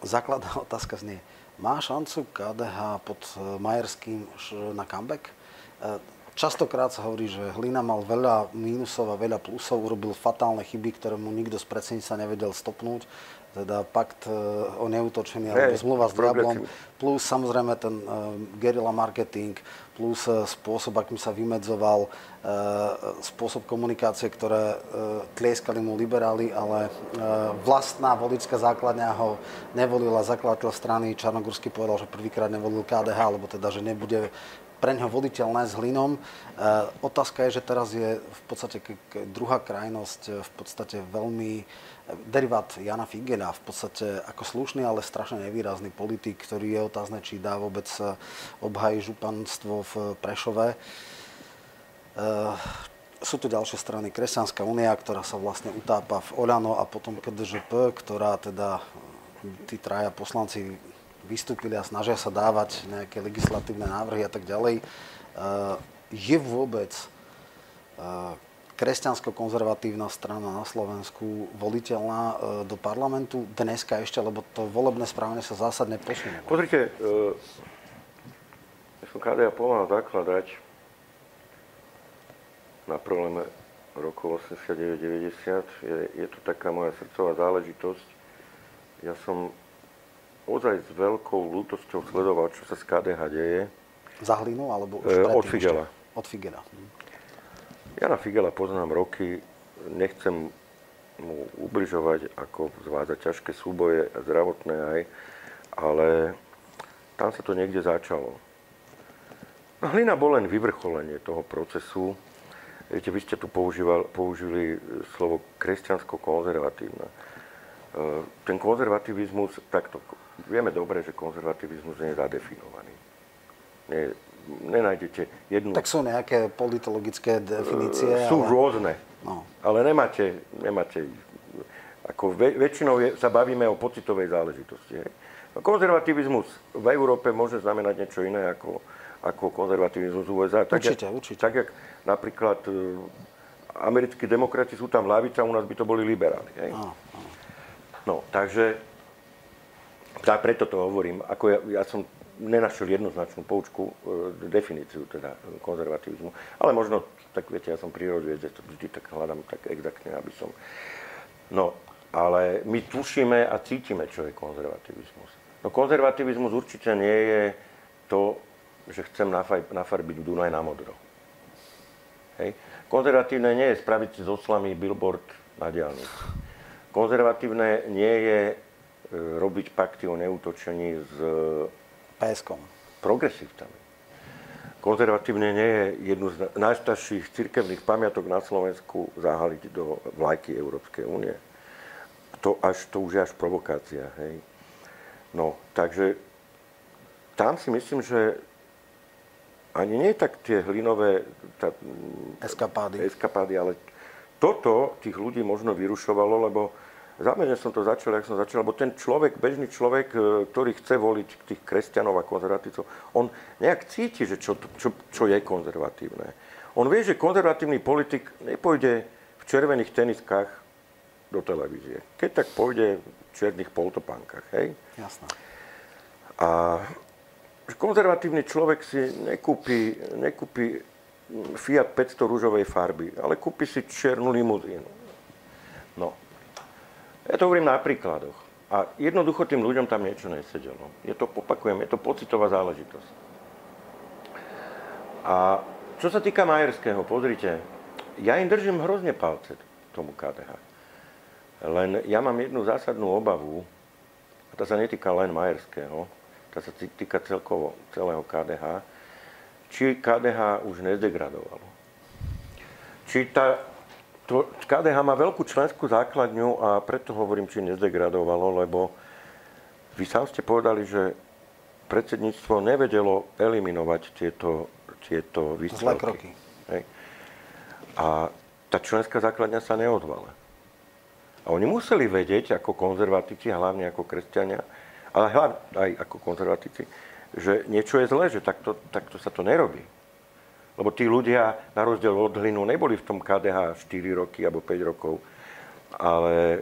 Základná otázka znie, má šancu KDH pod Majerským na comeback? Častokrát sa hovorí, že Hlina mal veľa mínusov a veľa plusov, urobil fatálne chyby, ktoré mu nikto z predsedníctva nevedel stopnúť. Teda pakt o neútočení, alebo zmluva s diablom, plus samozrejme ten guerilla marketing, plus spôsob, akým sa vymedzoval, spôsob komunikácie, ktoré tlieskali mu liberáli, ale vlastná voličská základňa ho nevolila. Zakladateľ strany Čarnogórsky povedal, že prvýkrát nevolil KDH, alebo teda, že nebude pre ňoho voliteľné s Hlinom. Otázka je, že teraz je v podstate druhá krajnosť, v podstate veľmi derivát Jana Figeľa, v podstate ako slušný, ale strašne nevýrazný politik, ktorý je otázne, či dá vôbec obhaj županstvo v Prešove. Sú tu ďalšie strany, Kresťanská únia, ktorá sa vlastne utápa v OĽANO a potom KDŽP, ktorá teda tí traja poslanci vystúpili a snažia sa dávať nejaké legislatívne návrhy a tak ďalej. Je vôbec kresťansko-konzervatívna strana na Slovensku voliteľná do parlamentu dneska ešte, lebo to volebné správanie sa zásadne posunie? Pozrite, ja som KDH pomáhal zakladať na prelome rokov 89-90. Je to taká moja srdcová záležitosť. Ja som ozaj s veľkou ľútosťou sledoval, čo sa z KDH deje. Za Hlinu, alebo už predtým? Od Figeľa. Od Figeľa. Jana Figeľa poznám roky, nechcem mu ubližovať, ako zvádza ťažké súboje, zdravotné aj, ale tam sa to niekde začalo. No, Hlina bol len vyvrcholenie toho procesu. Viete, vy ste tu použili slovo kresťansko-konzervatívne. Ten konzervativizmus, takto, vieme dobre, že konzervativizmus nie je zadefinovaný. Nenájdete jednu... Tak sú nejaké politologické definície. Sú ale... rôzne, no. Ale nemáte ako väčšinou sa bavíme o pocitovej záležitosti. Hej? Konzervativizmus v Európe môže znamenať niečo iné ako konzervativizmus USA. Určite. Tak, jak napríklad americkí demokrati sú tam ľavica, u nás by to boli liberáli. Hej? No, takže preto to hovorím. Ako ja som nenašiel jednoznačnú poučku, definíciu teda konzervativizmu. Ale možno, tak viete, ja som prírodovedec, to vždy tak hľadám tak exaktne, aby som... No, ale my tušíme a cítime, čo je konzervativizmus. No, konzervativizmus určite nie je to, že chcem nafarbiť Dunaj na modro. Hej? Konzervatívne nie je spraviť si s oslami billboard na diaľnici. Konzervatívne nie je robiť pakty o neútočení s PSK-om, progresívcami. Konzervatívne nie je jednu z najstarších cirkevných pamiatok na Slovensku zahaliť do vlajky Európskej únie. To už je až provokácia, hej. No, takže tam si myslím, že ani nie tak tie hlinové eskapády, ale toto tých ľudí možno vyrušovalo, lebo zámerne som to začal, lebo ten človek, bežný človek, ktorý chce voliť tých kresťanov a konzervatívcov, on nejak cíti, že čo je konzervatívne. On vie, že konzervatívny politik nepôjde v červených teniskách do televízie. Keď tak pôjde v čiernych poltopánkach, hej? Jasné. A konzervatívny človek si nekúpi Fiat 500 rúžovej farby, ale kúpi si čiernu limuzínu. No. Ja to hovorím na príkladoch. A jednoducho tým ľuďom tam niečo nesedelo. Je to, opakujem, je to pocitová záležitosť. A čo sa týka Majerského, pozrite, ja im držím hrozne palce tomu KDH. Len ja mám jednu zásadnú obavu, a tá sa netýka len Majerského, tá sa týka celkovo celého KDH, či KDH už nezdegradovalo. Či tá... KDH má veľkú členskú základňu a preto hovorím, či nezdegradovalo, lebo vy sám ste povedali, že predsedníctvo nevedelo eliminovať tieto výstrelky. A tá členská základňa sa neozvala. A oni museli vedieť, ako konzervatíci, hlavne ako kresťania, ale hlavne aj ako konzervatíci, že niečo je zlé, že takto sa to nerobí. Lebo tí ľudia, na rozdiel od Hlinu, neboli v tom KDH 4 roky alebo 5 rokov, ale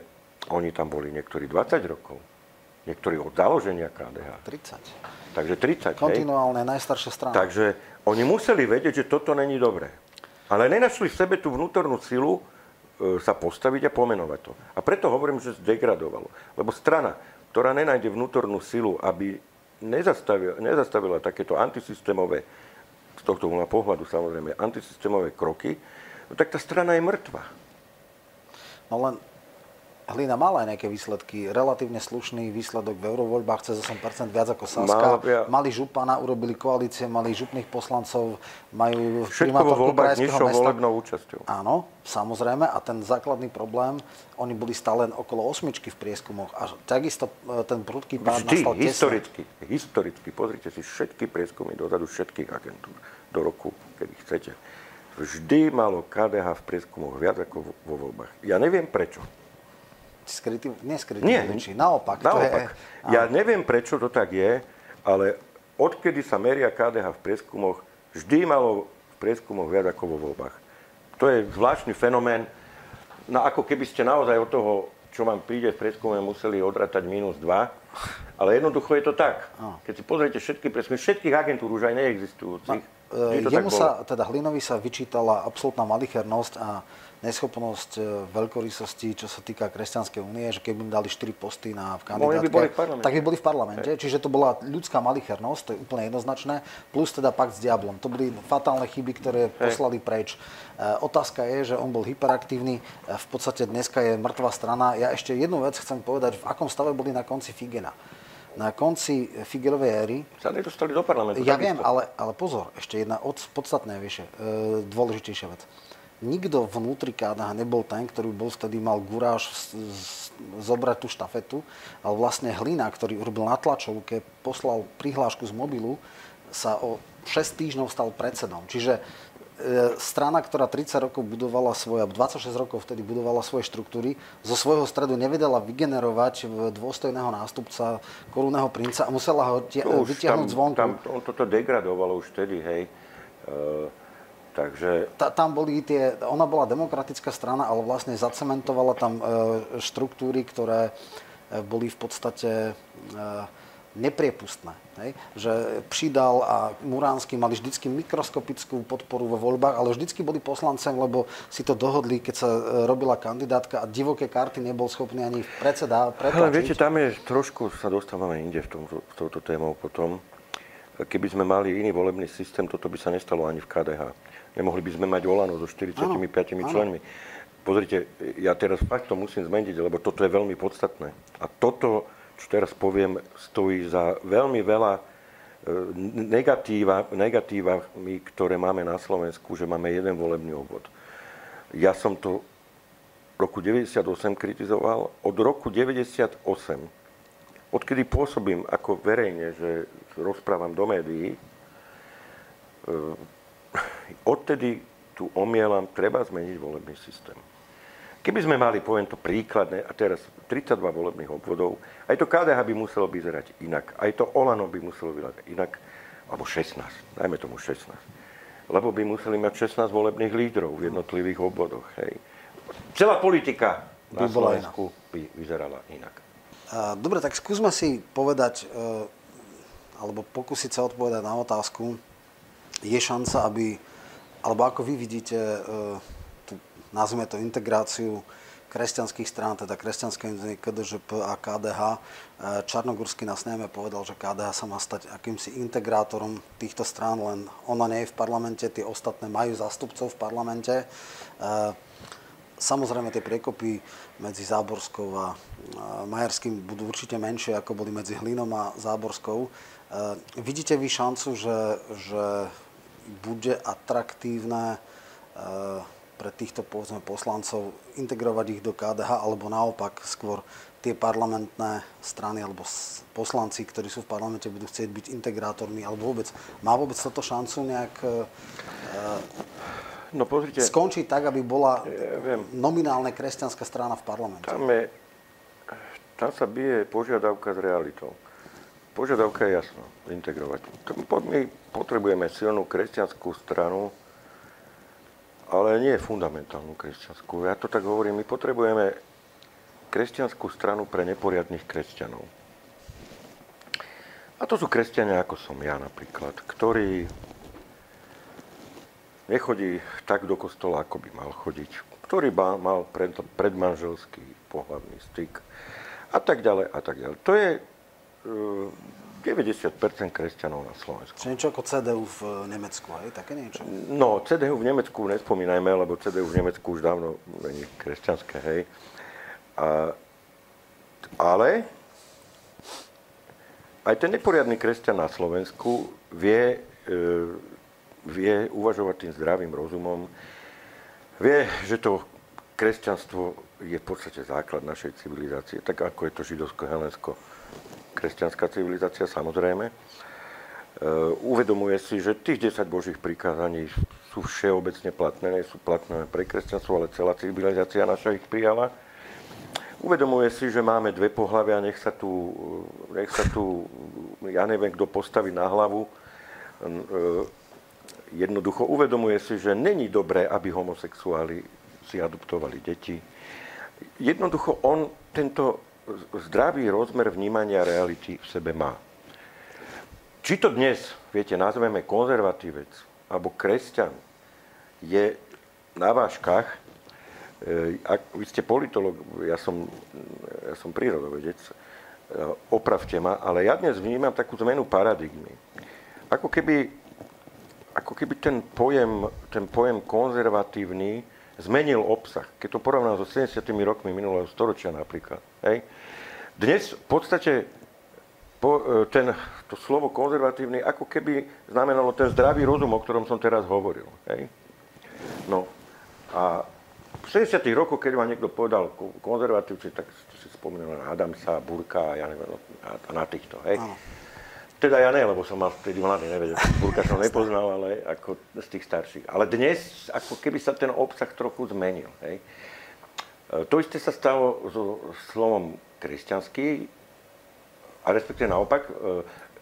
oni tam boli niektorí 20 rokov. Niektorí od založenia KDH. 30. Takže 30. Kontinuálne, najstaršia strana. Takže oni museli vedieť, že toto není dobré. Ale nenašli v sebe tú vnútornú silu sa postaviť a pomenovať to. A preto hovorím, že zdegradovalo. Lebo strana, ktorá nenájde vnútornú silu, aby nezastavila takéto antisystémové, z tohto pohľadu samozrejme, antisystémové kroky, no tak tá strana je mŕtva. No len Hlina mala aj nejaké výsledky. Relatívne slušný výsledok v eurovoľbách, cez 8% viac ako Saská. Mali župana, urobili koalície, mali župných poslancov, majú primátorku krajského mesta. Všetko vo voľbách nižšou volebnou účasťou. Áno, samozrejme. A ten základný problém, oni boli stále okolo 8 v prieskumoch. A takisto ten prudký pád nastal tesne. Historicky. Pozrite si všetky prieskumy dozadu všetkých agentúr do roku, kedy chcete. Vždy malo KDH v prieskumoch viac ako vo voľbách. Ja neviem prečo. Neskrytý, naopak. To je, ja neviem, prečo to tak je, ale odkedy sa meria KDH v prieskumoch, vždy malo v prieskumoch viac ako vo voľbách. To je zvláštny fenomén, no ako keby ste naozaj od toho, čo vám príde v prieskume, museli odratať -2, ale jednoducho je to tak. Keď si pozriete všetky prieskumy, všetkých agentúr už aj neexistujúcich, Hlinovi sa vyčítala absolútna malichernosť a neschopnosť veľkorysosti, čo sa týka Kresťanskej únie, že keby im dali 4 posty na kandidátke, tak by boli v parlamente. Čiže to bola ľudská malichernosť, to je úplne jednoznačné, plus teda pakt s diablom. To boli fatálne chyby, ktoré poslali preč. Otázka je, že on bol hyperaktívny, v podstate dneska je mŕtva strana. Ja ešte jednu vec chcem povedať, v akom stave boli na konci Figena. Na konci Figelovej éry... Sa nedostali do parlamentu. Ja viem, ale pozor, ešte jedna podstatná dôležitejšia vec. Nikto vnútri KDH nebol ten, ktorý bol vtedy mal guráž zobrať tú štafetu, ale vlastne Hlina, ktorý urobil na tlačovke, poslal prihlášku z mobilu, sa o 6 týždňov stal predsedom. Čiže strana, ktorá 30 rokov budovala 26 rokov vtedy budovala svoje štruktúry, zo svojho stredu nevedela vygenerovať dôstojného nástupca korunného princa a musela ho vytiahnuť zvonku. On toto degradovalo už vtedy, hej. Takže... Tam boli ona bola demokratická strana, ale vlastne zacementovala tam štruktúry, ktoré boli v podstate nepriepustné. Hej? Že Přidal a Muránsky mali vždycky mikroskopickú podporu vo voľbách, ale vždycky boli poslancem, lebo si to dohodli, keď sa robila kandidátka a divoké karty nebol schopný ani predseda pretlačiť. Ale viete, tam je trošku, sa dostávame inde v touto témou potom. Keby sme mali iný volebný systém, toto by sa nestalo ani v KDH. Nemohli by sme mať OĽANO so 45 členmi. Pozrite, ja teraz fakt to musím zmeniť, lebo toto je veľmi podstatné. A toto, čo teraz poviem, stojí za veľmi veľa negatívami, ktoré máme na Slovensku, že máme jeden volebný obvod. Ja som to roku 1998 kritizoval. Od roku 1998, odkedy pôsobím ako verejne, že rozprávam do médií, odtedy tu omielam, treba zmeniť volebný systém. Keby sme mali, poviem to príkladne, a teraz 32 volebných obvodov, aj to KDH by muselo vyzerať inak, aj to OĽANO by muselo vyzerať inak, alebo 16, dajme tomu 16. Lebo by museli mať 16 volebných lídrov v jednotlivých obvodoch. Hej. Celá politika na Slovensku by vyzerala inak. Dobre, tak skúsme si povedať, alebo pokúsiť sa odpovedať na otázku, je šanca, aby alebo ako vy vidíte, nazvime to integráciu kresťanských strán, teda kresťanskej strany KDŽP a KDH. Čarnogórsky nás najmä povedal, že KDH sa má stať akýmsi integrátorom týchto strán, len ona nie je v parlamente, tie ostatné majú zástupcov v parlamente. Samozrejme, tie priekopy medzi Záborskou a Majerským budú určite menšie, ako boli medzi Hlinom a Záborskou. Vidíte vy šancu, že bude atraktívne pre týchto, povedzme, poslancov integrovať ich do KDH, alebo naopak skôr tie parlamentné strany alebo poslanci, ktorí sú v parlamente, budú chcieť byť integrátormi, alebo vôbec, má vôbec toto šancu nejak no, pozrite, skončiť tak, aby bola nominálne kresťanská strana v parlamente? Tam sa bije požiadavka s realitou. Požiadavka je jasná, integrovať. My potrebujeme silnú kresťanskú stranu, ale nie fundamentálnu kresťanskú. Ja to tak hovorím, my potrebujeme kresťanskú stranu pre neporiadnych kresťanov. A to sú kresťania, ako som ja napríklad, ktorý nechodí tak do kostola, ako by mal chodiť, ktorý mal predmanželský pohlavný styk a tak ďalej, a tak ďalej. To je 90% kresťanov na Slovensku. Čiže niečo ako CDU v Nemecku, hej? Také niečo? No, CDU v Nemecku nespomínajme, lebo CDU v Nemecku už dávno není kresťanské, hej. Ale aj ten neporiadny kresťan na Slovensku vie uvažovať tým zdravým rozumom, vie, že to kresťanstvo je v podstate základ našej civilizácie, tak ako je to židovsko-helensko kresťanská civilizácia, samozrejme. Uvedomuje si, že tých 10 božích prikázaní sú všeobecne platné, nie sú platné pre kresťanstvo, ale celá civilizácia naša ich prijala. Uvedomuje si, že máme dve pohlavia, nech sa tu ja neviem, kto postaví na hlavu. Jednoducho uvedomuje si, že není dobré, aby homosexuáli si adoptovali deti. Jednoducho on tento zdravý rozmer vnímania reality v sebe má. Či to dnes, viete, nazveme konzervatívec alebo kresťan, je na vážkach. Ak vy ste politolog, ja som prírodovedec, opravte ma, ale ja dnes vnímam takú zmenu paradigmy. Ako keby ten pojem konzervatívny zmenil obsah, keď to porovnám so 70. rokmi minulého storočia napríklad. Hej. Dnes v podstate to slovo konzervatívny ako keby znamenalo ten zdravý rozum, o ktorom som teraz hovoril. Hej. No a v 60. rokoch, keď vám niekto povedal konzervatívci, tak si spomínal na Adamsa, Burka, ja neviem, na týchto. Hej. Teda ja ne, lebo som mal vtedy mladý, nevedel. Burka som nepoznal, ale ako z tých starších. Ale dnes, ako keby sa ten obsah trochu zmenil. Hej. To isté sa stalo so slovom kresťanský, a respektíve naopak,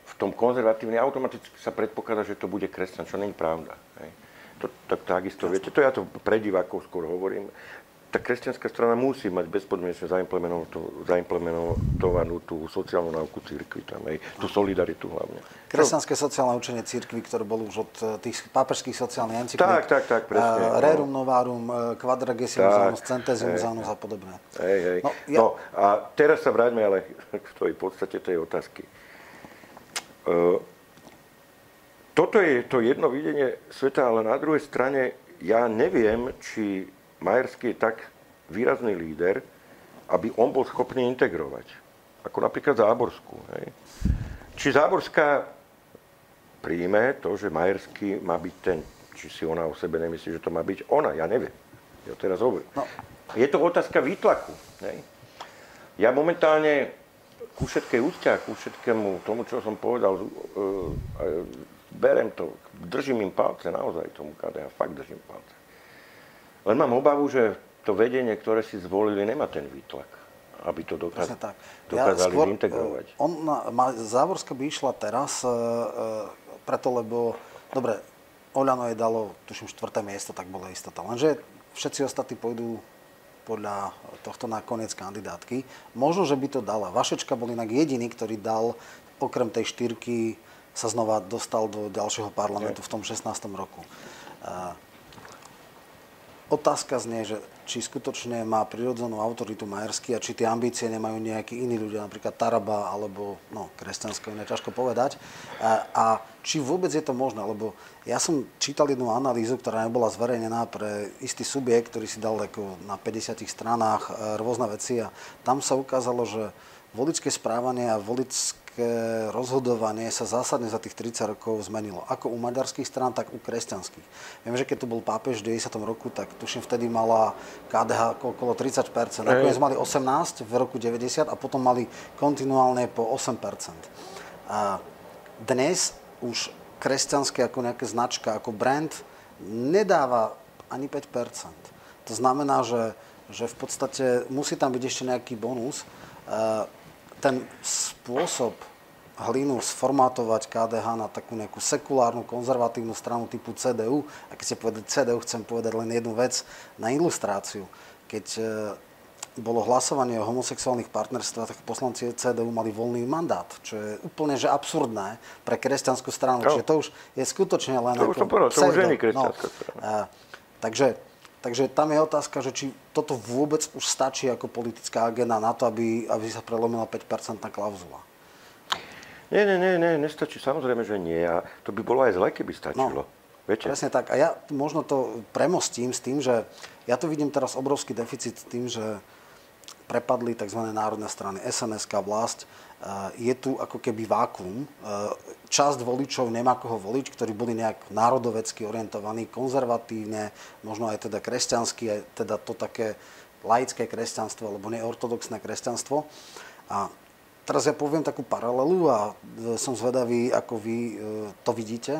v tom konzervatívne automaticky sa predpokladá, že to bude kresťan, čo nie je pravda. Hej. To takisto, viete, to ja to pre divákov skôr hovorím. Tá kresťanská strana musí mať bezpodmienečne zaimplementovanú tú sociálnu náuku cirkvi, tú solidaritu hlavne. Kresťanské sociálne učenie cirkvi, ktoré bolo už od tých pápežských sociálnych encyklík. Tak, presne. Rerum novarum, quadragesimosanus, centesimusanus a podobne. Hej. No, a teraz sa vráťme ale k tej podstate tej otázky. Toto je to jedno videnie sveta, ale na druhej strane ja neviem, či Majerský je tak výrazný líder, aby on bol schopný integrovať. Ako napríklad Záborskú. Hej. Či Záborská príjme to, že Majerský má byť ten, či si ona o sebe nemyslí, že to má byť ona. Ja neviem. Ja teraz hovorím. No. Je to otázka výtlaku. Hej. Ja momentálne ku všetkej úcte a ku všetkému tomu, čo som povedal, berem to, držím im palce naozaj tomu KDH. Fakt držím palce. Len mám obavu, že to vedenie, ktoré si zvolili, nemá ten výtlak, aby to dokázali integrovať. Záborská by išla teraz, preto lebo, dobre, OĽANO jej dalo, tuším, 4. miesto, tak bola istota. Lenže všetci ostatní pôjdu podľa tohto na koniec kandidátky. Možno, že by to dala. Vašečka bol inak jediný, ktorý dal, okrem tej 4, sa znova dostal do ďalšieho parlamentu v tom 16. roku. Otázka znie, že či skutočne má prirodzenú autoritu Majerský a či tie ambície nemajú nejakí iní ľudia, napríklad Taraba alebo no, kresťanské, iné ťažko povedať. A či vôbec je to možné, lebo ja som čítal jednu analýzu, ktorá nebola zverejnená pre istý subjekt, ktorý si dal ako na 50 stranách rôzne veci a tam sa ukázalo, že voličské správanie a voličské rozhodovanie sa zásadne za tých 30 rokov zmenilo. Ako u maďarských strán, tak u kresťanských. Viem, že keď tu bol pápež v 90. roku, tak tuším, vtedy mala KDH okolo 30%. Nakoniec mali 18% v roku 90 a potom mali kontinuálne po 8%. A dnes už kresťanské ako nejaká značka, ako brand, nedáva ani 5%. To znamená, že v podstate musí tam byť ešte nejaký bonus. Ten spôsob hlínu sformátovať KDH na takú nejakú sekulárnu, konzervatívnu stranu typu CDU, a keď ste povedali CDU, chcem povedať len jednu vec na ilustráciu. Keď bolo hlasovanie o homosexuálnych partnerstvách, tak poslanci CDU mali voľný mandát, čo je úplne že absurdné pre kresťanskú stranu. No. Čiže to už je skutočne len... To už som povedal, to už je nie kresťanská strana. Takže tam je otázka, že či toto vôbec už stačí ako politická agenda na to, aby sa prelomila 5% klauzula. Nie, nestačí. Samozrejme, že nie. A to by bolo aj zle, keby stačilo. No, presne tak. A ja možno to premostím s tým, že ja tu vidím teraz obrovský deficit tým, že prepadli tzv. Národné strany, SNS-ká vlast. Je tu ako keby vákuum. Časť voličov nemá koho voliť, ktorí boli nejak národovecky orientovaní, konzervatívne, možno aj teda kresťanský, aj teda to také laické kresťanstvo alebo neortodoxné kresťanstvo. A teraz ja poviem takú paralelu a som zvedavý, ako vy to vidíte.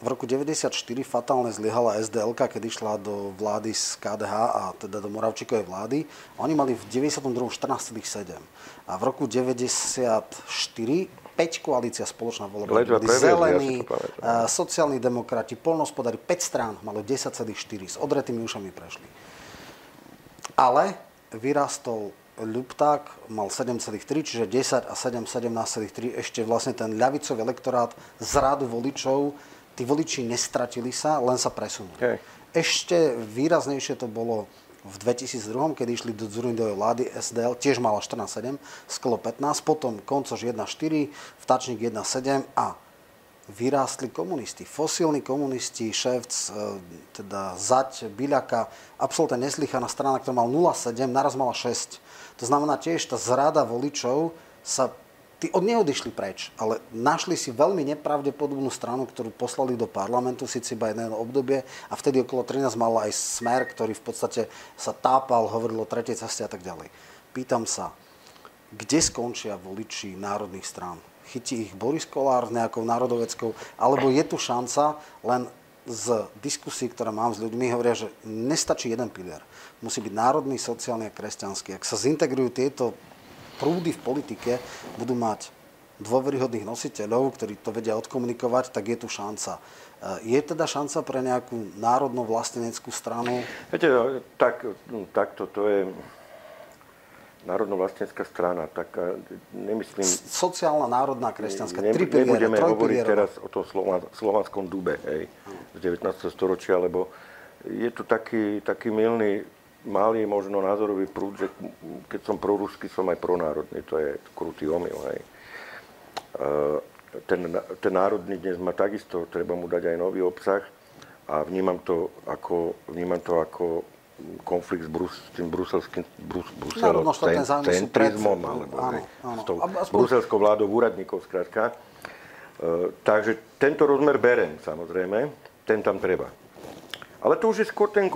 V roku 1994 fatálne zlyhala SDLka, keď išla do vlády z KDH a teda do Moravčíkovej vlády. Oni mali v 92. 14,7. A v roku 1994 5 koalícia spoločná volebná. Zelení, sociálni demokrati, poľnohospodári, 5 strán malo 10,4. S odretými ušami prešli. Ale vyrastol Ľupták, mal 7,3, čiže 10 a 7, 17,3. Ešte vlastne ten ľavicový elektorát z radu voličov. Tí voliči nestratili sa, len sa presunuli. Okay. Ešte výraznejšie to bolo v 2002, keď išli do Dzurindovej vlády, SDL tiež mala 14,7, skolo 15, potom Koncoš 1,4, Vtáčnik 1,7 a vyrástli komunisti, fosílni komunisti, Ševc, teda Zať, Biľaka, absolútne neslychaná strana, ktorá mala 0,7, naraz mala 6. To znamená tiež, tá zrada voličov sa... Tí od neho odišli preč, ale našli si veľmi nepravdepodobnú stranu, ktorú poslali do parlamentu, síce iba jedno obdobie, a vtedy okolo 13 mala aj Smer, ktorý v podstate sa tápal, hovoril o tretej ceste a tak ďalej. Pýtam sa, kde skončia voliči národných strán? Chytí ich Boris Kollár nejakou národoveckou? Alebo je tu šanca, len z diskusí, ktoré mám s ľuďmi, hovoria, že nestačí jeden pilier. Musí byť národný, sociálny a kresťanský. Ak sa zintegrujú tieto prúdy v politike, budú mať dôveryhodných nositeľov, ktorí to vedia odkomunikovať, tak je tu šanca. Je teda šanca pre nejakú národno-vlasteneckú stranu? Viete, takto to je národno-vlastenecká strana. Tak nemyslím... Sociálna, národná, kresťanská, tri piliere, trojpiliere. Nebudeme hovoriť teraz o tom slovanskom dube, hej, z 19. storočia, lebo je tu taký mylný malý možno názorový prúd, že keď som proruský, som aj pronárodný. To je krutý omyl. Ten národný dnes má takisto, treba mu dať aj nový obsah a vnímam to ako konflikt s tým bruselským centrizmom, alebo s tou bruselskou vládou úradníkov, skrátka. Takže tento rozmer berem, samozrejme, ten tam treba. Ale to už je skôr ten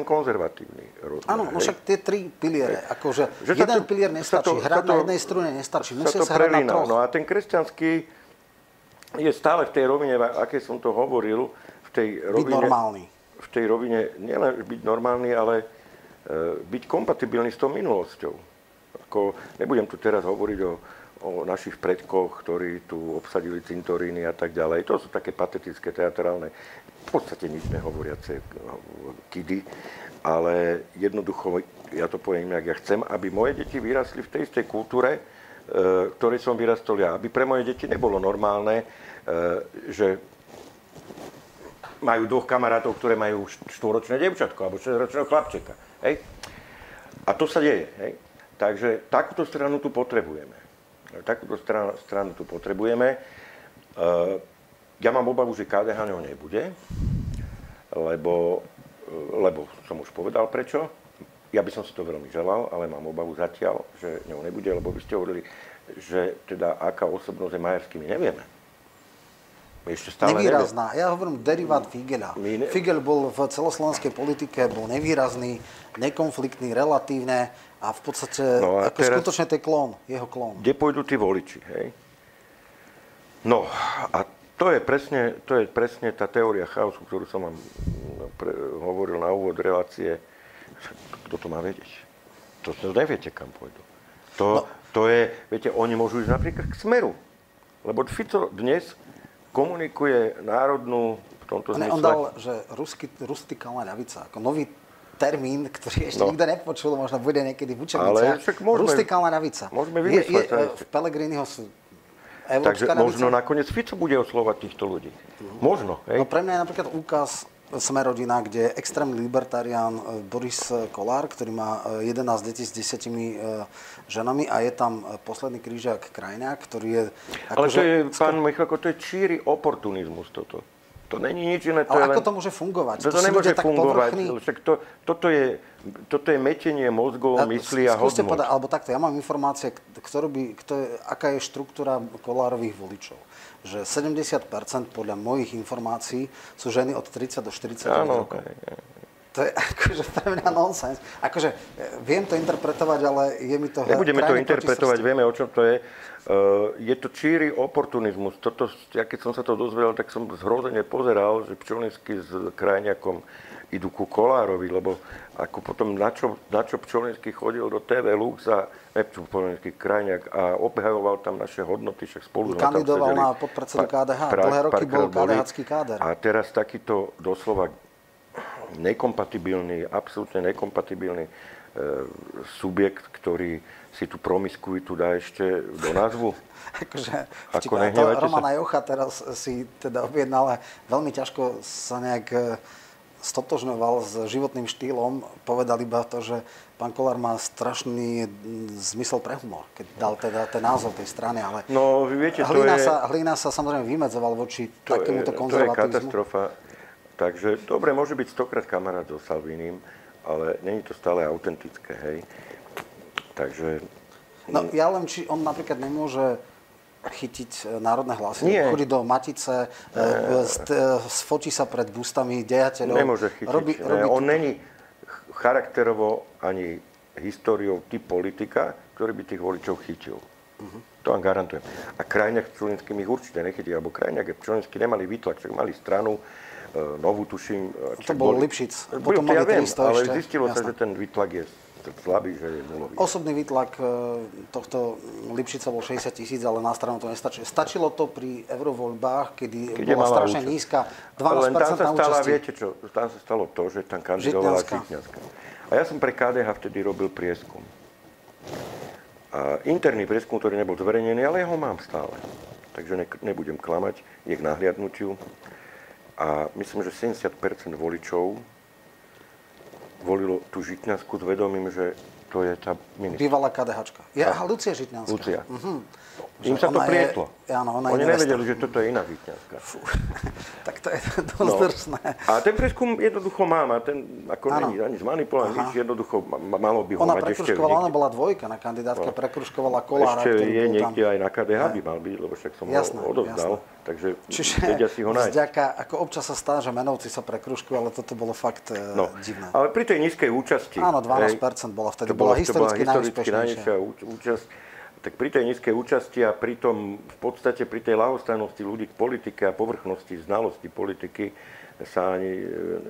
konzervatívny rozmer. Áno, no však tie tri piliere. Akože jeden pilier nestačí, hrať na jednej strune nestačí. Musia sa hrať na troch. No a ten kresťanský je stále v tej rovine, aké som to hovoril, v tej rovine... Byť normálny. V tej rovine nielen byť normálny, ale byť kompatibilný s tou minulosťou. Ako, nebudem tu teraz hovoriť o našich predkoch, ktorí tu obsadili cintoríny a tak ďalej. To sú také patetické, teatrálne... v podstate nič nehovoriace kidy, ale jednoducho, ja to poviem inak, ja chcem, aby moje deti vyrastli v tej istej kultúre, ktorej som vyrastol ja. Aby pre moje deti nebolo normálne, že majú dvoch kamarátov, ktoré majú štvoročné dievčatko alebo štvoročného chlapčeka. Hej? A to sa deje. Hej? Takže takúto stranu tu potrebujeme. Ja mám obavu, že KDH ňou nebude, lebo som už povedal prečo. Ja by som si to veľmi želal, ale mám obavu zatiaľ, že ňou nebude, lebo by ste hovorili, že teda aká osobnosť je Majerský, my nevieme. Ešte stále nevýrazná. Ja hovorím derivát Figela. Figel bol v celoslovenskej politike, bol nevýrazný, nekonfliktný, relatívne a v podstate no a ako teraz, skutočne to je klón, jeho klón. Kde pôjdu tí voliči, hej? No a to je presne tá teória chaosu, ktorú som vám hovoril na úvod relácie. Kto to má vedieť? To neviete, kam pôjdu. Viete, oni môžu ísť napríklad k Smeru. Lebo Fico dnes komunikuje národnú v tomto zmysle. On dal, že rustikálna ľavica, ako nový termín, ktorý ešte nikto nepočul, možno bude niekedy v učebniciach. Rustikálna ľavica. Môžeme vymyslieť. V Pellegriniho sú európska ľavica. Takže možno nakoniec Fico bude oslovať týchto ľudí. Možno. Hej? No pre mňa je napríklad úkaz Sme rodina, kde je extrémny libertarián Boris Kolár, ktorý má 11 detí s 10 ženami a je tam posledný krížak Krajňák, ktorý je... Ale to je, pán Michalko, to je číri oportunizmus toto. To není nič iné. Ale ako to môže fungovať? To nemôže fungovať. Toto je metenie mozgov, myslí a hodnot. Alebo takto, ja mám informácie, aká je štruktúra Kolárových voličov. Že 70% podľa mojich informácií sú ženy od 30 do 40 rokov. To je akože pre mňa nonsens. Akože viem to interpretovať, ale je mi to... Nebudeme to interpretovať, vieme, o čom to je. Je to číri oportunizmus. Toto, ja keď som sa to dozvedel, tak som zhrozene pozeral, že Pčolinský s Krajňakom idú ku Kolárovi, lebo ako potom na čo Pčolinský chodil do TV Lux a Pčolinský Krajňák a obhajoval tam naše hodnoty, však spolu... Kandidoval na podpredsedu KDH, dlhé roky bol KDH-cký káder. A teraz takýto doslova absolútne nekompatibilný subjekt, ktorý si tu promiskuitu dá ešte do názvu. Akože, Romana Jocha teraz si teda objednal, ale veľmi ťažko sa nejak stotožňoval s životným štýlom. Povedal iba to, že pán Kolár má strašný zmysel pre humor, keď dal teda ten názov tej strany, ale no, viete, Hlína sa samozrejme vymedzoval voči takémuto konzervatívizmu. To je katastrofa. Takže, dobre, môže byť stokrát kamarát so Salvinim, ale není to stále autentické, hej. Takže... No, ja len, či on napríklad nemôže chytiť národné hlasy, chodí do Matice, sfotí sa pred bustami dejateľov. Nemôže chytiť. On není charakterovo ani históriou typ politika, ktorý by tých voličov chytil. To vám garantujem. A Krajňák s Pčolinským ich určite nechytí, alebo Krajňák a Pčolinský nemali výtlaček, mali stranu, novú tuším. To bol Lipšic. Potom mali 300 ešte. Ale zistilo sa, že ten výtlak je slabý, že je nulový. Osobný výtlak tohto Lipšica bol 60 000, ale na stranu to nestačí. Stačilo to pri eurovoľbách, kedy bola strašne nízka 12% na účasti. Viete čo, tam sa stalo to, že tam kandidovala Žitňanská. A ja som pre KDH vtedy robil prieskum. A interný prieskum, ktorý nebol zverejnený, ale ja ho mám stále. Takže nebudem klamať, je k nahliadnutiu. A myslím, že 70% voličov volilo tú Žitňansku s vedomím, že to je tá ministra. Bývalá KDHčka. Lucia Žitňanská. Lucia. Uh-huh. Im sa to prietlo. Oni nevedeli, že toto je iná Žitňanská. Tak to je dosť drsné. A ten prieskum jednoducho mám. A ten, není ani zmanipulovaný, jednoducho malo by ho mať ešte... Ona bola dvojka na kandidátke, prekruškovala Kolára. Ešte je niekde aj na KDH by mal byť, lebo však som ho odovzdal. Takže vedia si ho nájsť. Vďaka, ako občas sa stá, že menovci sa prekružkujú, ale toto bolo fakt divné. Ale pri tej nízkej účasti... Áno, 12% bola vtedy. Bola historicky najnižšia účasť. Tak pri tej nízkej účasti a pri tom, v podstate pri tej ľahostajnosti ľudí k politike a povrchnosti, znalosti politiky sa ani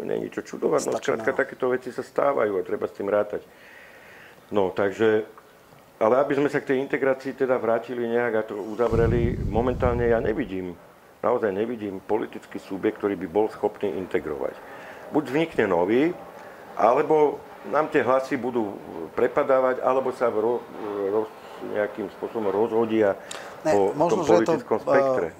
není čo čudovať. No skrátka, takéto veci sa stávajú a treba s tým rátať. No, takže... Ale aby sme sa k tej integrácii teda vrátili nejak a to uzavreli, momentálne ja naozaj nevidím politický subjekt, ktorý by bol schopný integrovať. Buď vznikne nový, alebo nám tie hlasy budú prepadávať, alebo sa nejakým spôsobom rozhodia po tom politickom spektre.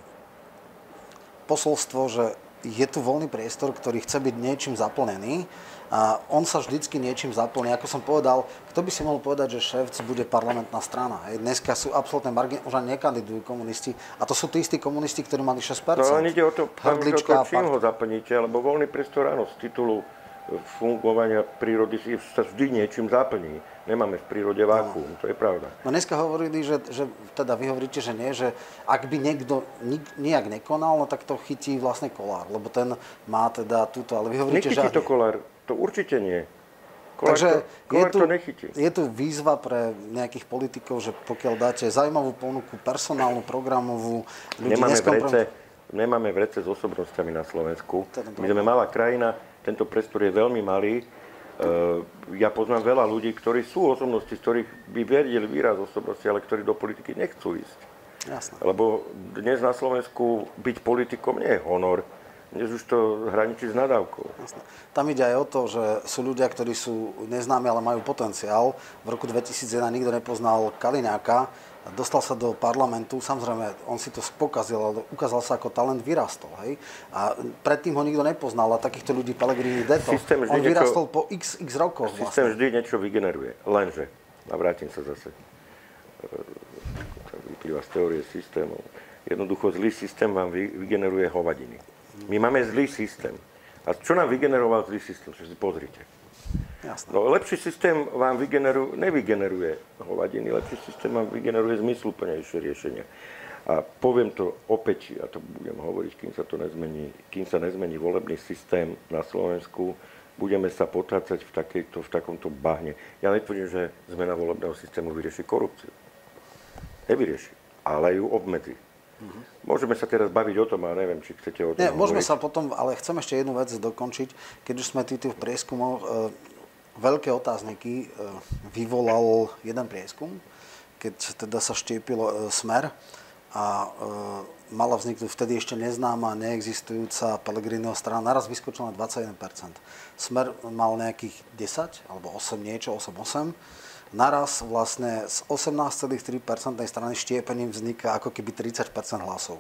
Posolstvo, že je tu voľný priestor, ktorý chce byť niečím zaplnený. A on sa vždycky niečím zaplní. Ako som povedal, kto by si mohol povedať, že Ševc bude parlamentná strana. Dneska sú absolútne marginy, už ani nekandidujú komunisti. A to sú tí istí komunisti, ktorí mali 6%. To len ide o to, čím ho zaplníte, lebo voľný priestor, áno, z titulu fungovania prírody sa vždy niečím zaplní. Nemáme v prírode vákuum, no. To je pravda. No dneska hovorili, že teda vy hovoríte, že nie, že ak by niekto nejak nekonal, no tak to chytí vlastne Kolár, lebo ten má teda túto, ale vy hovoríte, že... Nechytí to Kolár, to určite nie. Kolár, takže to nechytí. Je tu výzva pre nejakých politikov, že pokiaľ dáte zaujímavú ponuku, personálnu, programovú... Nemáme vrece s osobnostiami na Slovensku. My sme malá krajina, tento priestor je veľmi malý. Ja poznám veľa ľudí, ktorí sú osobnosti, z ktorých by vedel výraz osobnosti, ale ktorí do politiky nechcú ísť. Jasné. Lebo dnes na Slovensku byť politikom nie je honor. Dnes už to hraničí s nadávkou. Jasné. Tam ide aj o to, že sú ľudia, ktorí sú neznámi, ale majú potenciál. V roku 2001 nikto nepoznal Kaliňáka. Dostal sa do parlamentu, samozrejme, on si to pokazil, ale ukázal sa, ako talent vyrastol, hej? A predtým ho nikto nepoznal, a takýchto ľudí Pellegrini deto. On vyrastol po x rokoch vlastne. Systém vždy niečo vygeneruje, lenže, a vrátim sa zase, vyplýva z teórie systémov, jednoducho zlý systém vám vygeneruje hovadiny. My máme zlý systém. A čo nám vygeneroval zlý systém? Čo si pozrite. No, lepší systém vám nevygeneruje hovadiny, lepší systém vám vygeneruje zmysluplnejšie riešenia. A poviem to opäť, a to budem hovoriť, kým sa nezmení volebný systém na Slovensku, budeme sa potrácať v takomto bahne. Ja netvrdím, že zmena volebného systému vyrieši korupciu. Nevyrieši, ale ju obmedzí. Môžeme sa teraz baviť o tom, ale neviem, či chcete o tom hovoriť. Môžeme sa potom, ale chcem ešte jednu vec dokončiť. Keď už sme týchto prieskumov, veľké otázniky vyvolal jeden prieskum, keď teda sa štiepilo Smer a mala vzniknúť vtedy ešte neznáma, neexistujúca Pellegriniho strana, naraz vyskočila na 21%. Smer mal nejakých 10 alebo 8 niečo, 8,8. Naraz vlastne z 18,3% strany štiepením vzniká ako keby 30% hlasov.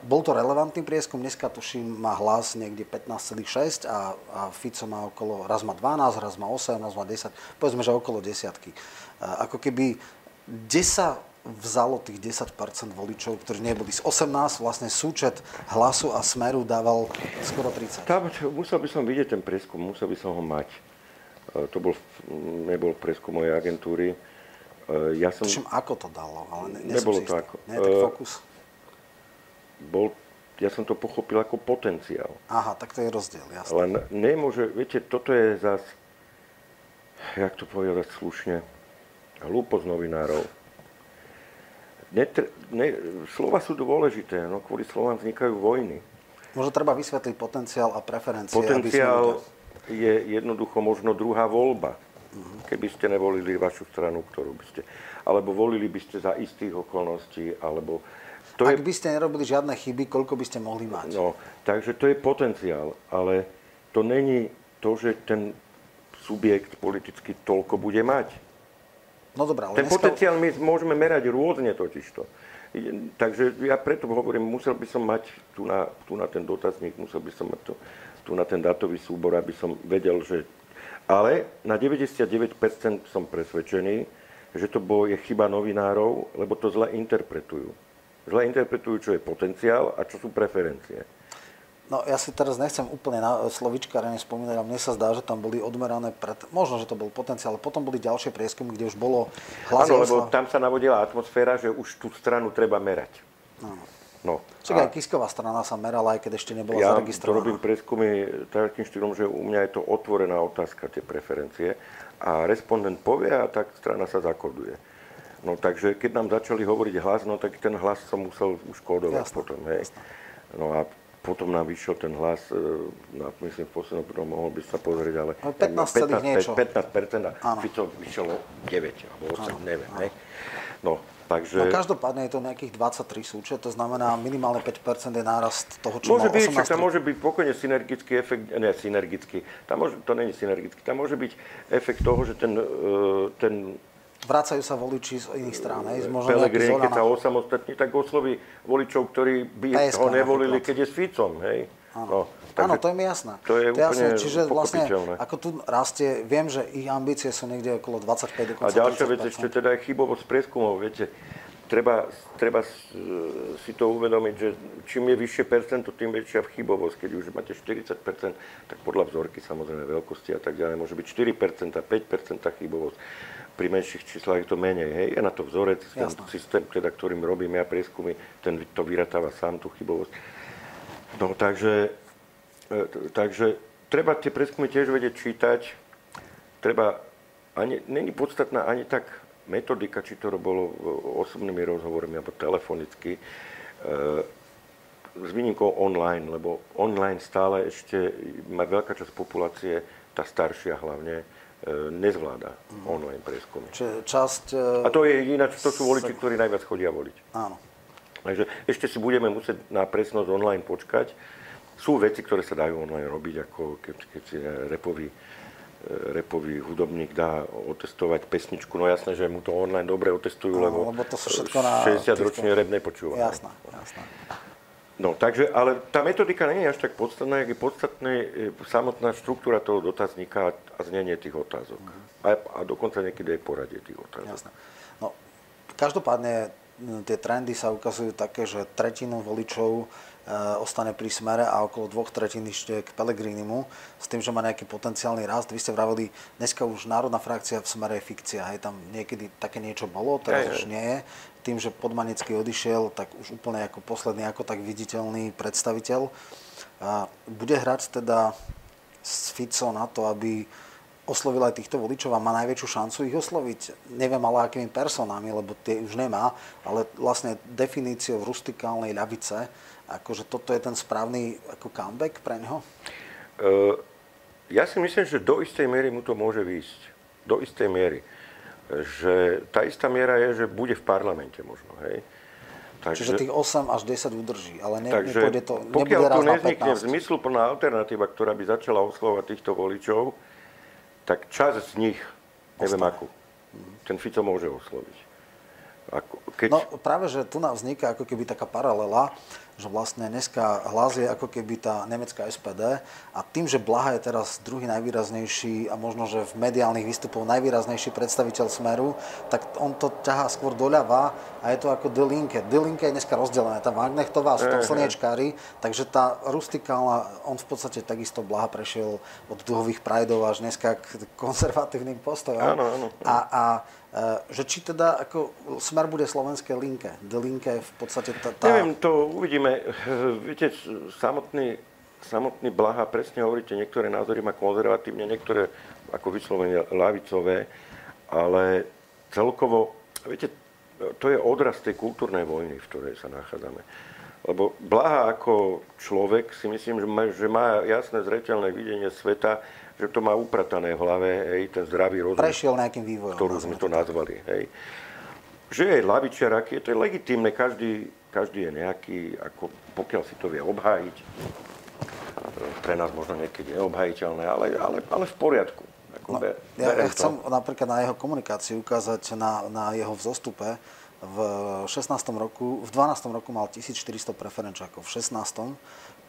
Bol to relevantný prieskum, dneska tuším má hlas niekde 15,6 a Fico má okolo, raz má 12, raz má 8, raz má 10, povedzme, že okolo desiatky. Ako keby 10 vzalo tých 10% voličov, ktorí neboli z 18, vlastne súčet hlasu a Smeru dával skoro 30. Tam musel by som vidieť ten prieskum, musel by som ho mať. To nebol prieskum mojej agentúry. Ja som... Tuším, ako to dalo, ale nebolo to ako. Nie, tak Fokus. Ja som to pochopil ako potenciál. Aha, tak to je rozdiel, jasné. Ale nemôže, viete, toto je zás, jak to povedať slušne, hlúposť novinárov. Slova sú dôležité, no kvôli slovám vznikajú vojny. Možno treba vysvetliť potenciál a preferencie. Potenciál je jednoducho možno druhá voľba, keby ste nevolili vašu stranu, ktorú by ste... Alebo volili by ste za istých okolností, alebo... Ak by ste nerobili žiadne chyby, koľko by ste mohli mať? No, takže to je potenciál, ale to není to, že ten subjekt politicky toľko bude mať. No dobrá, ale ten potenciál my môžeme merať rôzne totižto. Takže ja preto hovorím, musel by som mať tu na ten dotazník, musel by som mať tu na ten dátový súbor, aby som vedel, že... Ale na 99% som presvedčený, že to je chyba novinárov, lebo to zle interpretujú. Zle interpretujú, čo je potenciál a čo sú preferencie. No ja si teraz nechcem úplne na slovičkárenie spomínať, ale mne sa zdá, že tam boli odmerané možno, že to bol potenciál, ale potom boli ďalšie prieskumy, kde už bolo hlasy. Áno, lebo tam sa navodila atmosféra, že už tú stranu treba merať. No. Čak aj Kisková strana sa merala, aj keď ešte nebola zaregistrovaná. Ja to robím prieskumy takým štýlom, že u mňa je to otvorená otázka, tie preferencie. A respondent povie a tak strana sa zakoduje. No takže keď nám začali hovoriť hlas, no tak ten hlas som musel už kódovať potom, hej. Jasne. No a potom nám vyšiel ten hlas, myslím v poslednom prvom mohol by sa pozrieť, ale 15% by to vyšlo 9 alebo 8, áno, neviem, hej. No, takže... No každopádne je to nejakých 23 súčet, to znamená minimálne 5% je nárast toho, čo môže mal 18. Tam môže byť pokojne synergický efekt, to není synergický, tam môže byť efekt toho, že ten vracajú sa voliči z iných strán, hej? Pellegrini, keď sa osamostatní, tak osloví voličov, ktorí by ho nevolili, keď je s Ficom, hej? Áno, áno, to je mi jasné. To je úplne jasné, čiže vlastne, ako tu rastie, viem, že ich ambície sú niekde okolo 25, dokonca 30%. A ďalšia vec ešte teda je chybovosť prieskumov, viete. Treba si to uvedomiť, že čím je vyššie percento, tým väčšia chybovosť. Keď už máte 40%, tak podľa vzorky samozrejme veľkosti a tak ďalej môže byť 4%, 5% chybovosť. Pri menších číslach je to menej. Hej. Je na to vzorec, ten systém, teda, ktorým robím ja prieskumy, ten to vyratáva sám, tú chybovosť. No takže treba tie prieskumy tiež vedieť čítať. Treba, není podstatná ani tak metodika, či to bolo osobnými rozhovormi alebo telefonicky, s výnimkou online, lebo online stále ešte má veľká časť populácie, tá staršia hlavne, nezvláda online prieskumy. A to je ináč, to sú voliči, ktorí najviac chodia voliť. Áno. Takže ešte si budeme musieť na presnosť online počkať. Sú veci, ktoré sa dajú online robiť, ako keď si repový hudobník dá otestovať pesničku. No jasné, že mu to online dobre otestujú, lebo to sú všetko na 60-ročný rap nepočúva. Jasné, jasné. No, takže, ale tá metodika nie je až tak podstatná, jak je podstatná samotná štruktúra toho dotazníka a znenie tých otázok. A dokonca niekedy aj poradie tých otázok. Jasné. No, každopádne tie trendy sa ukazujú také, že tretinu voličov ostane pri Smere a okolo 2/3 ešte k Pellegrinimu, s tým, že má nejaký potenciálny rast. Vy ste vravili, dneska už národná frakcia v Smere je fikcia, hej, tam niekedy také niečo bolo, teraz už nie je. Tým, že Podmanický odišiel, tak už úplne ako posledný, ako tak viditeľný predstaviteľ. A bude hrať teda s Fico na to, aby oslovil aj týchto voličov a má najväčšiu šancu ich osloviť. Neviem ale akými personami, lebo tie už nemá, ale vlastne definíciou rustikálnej ľavice, akože toto je ten správny ako comeback pre neho? Ja si myslím, že do istej miery mu to môže výjsť. Do istej miery. Že tá istá miera je, že bude v parlamente možno, hej. Takže, čiže tých 8 až 10 udrží, ale nepôjde to, nebude raz na 15. Pokiaľ tu nevznikne zmysluplná alternatíva, ktorá by začala oslovať týchto voličov, tak čas z nich, neviem akú, ten Fico môže osloviť. No práve, že tu nám vzniká ako keby taká paralela, že vlastne dneska Hlas je ako keby tá nemecká SPD a tým, že Blaha je teraz druhý najvýraznejší a možno, že v mediálnych výstupoch najvýraznejší predstaviteľ Smeru, tak on to ťahá skôr doľava a je to ako Die Linke. Die Linke je dneska rozdelené, tá Wagnechtová sú tam slniečkári, takže tá rustikálna, on v podstate takisto Blaha prešiel od duhových prajdov až dneska k konzervatívnym postojom. Áno. Že či teda ako Smer bude slovenské Linke. Die Linke je v podstate tá... Neviem, to uvidíme. Viete, samotný Blaha, presne hovoríte, niektoré názory má konzervatívne, niektoré ako vyslovene ľavicové, ale celkovo, viete, to je odraz tej kultúrnej vojny, v ktorej sa nachádzame. Lebo Blaha ako človek si myslím, že má jasné zreteľné videnie sveta, že to má upratané v hlave, hej, ten zdravý rozum, prešiel nejakým vývojom, ktorú sme to nazvali. Hej. Že je lavičiar, aký je, to je legitímne, každý je nejaký, ako, pokiaľ si to vie obhájiť. Pre nás možno niekedy je obhájiteľné, ale v poriadku. Ako ja chcem napríklad na jeho komunikáciu ukázať, na jeho vzostupe. V 12. roku mal 1400 preferenčákov, v 16.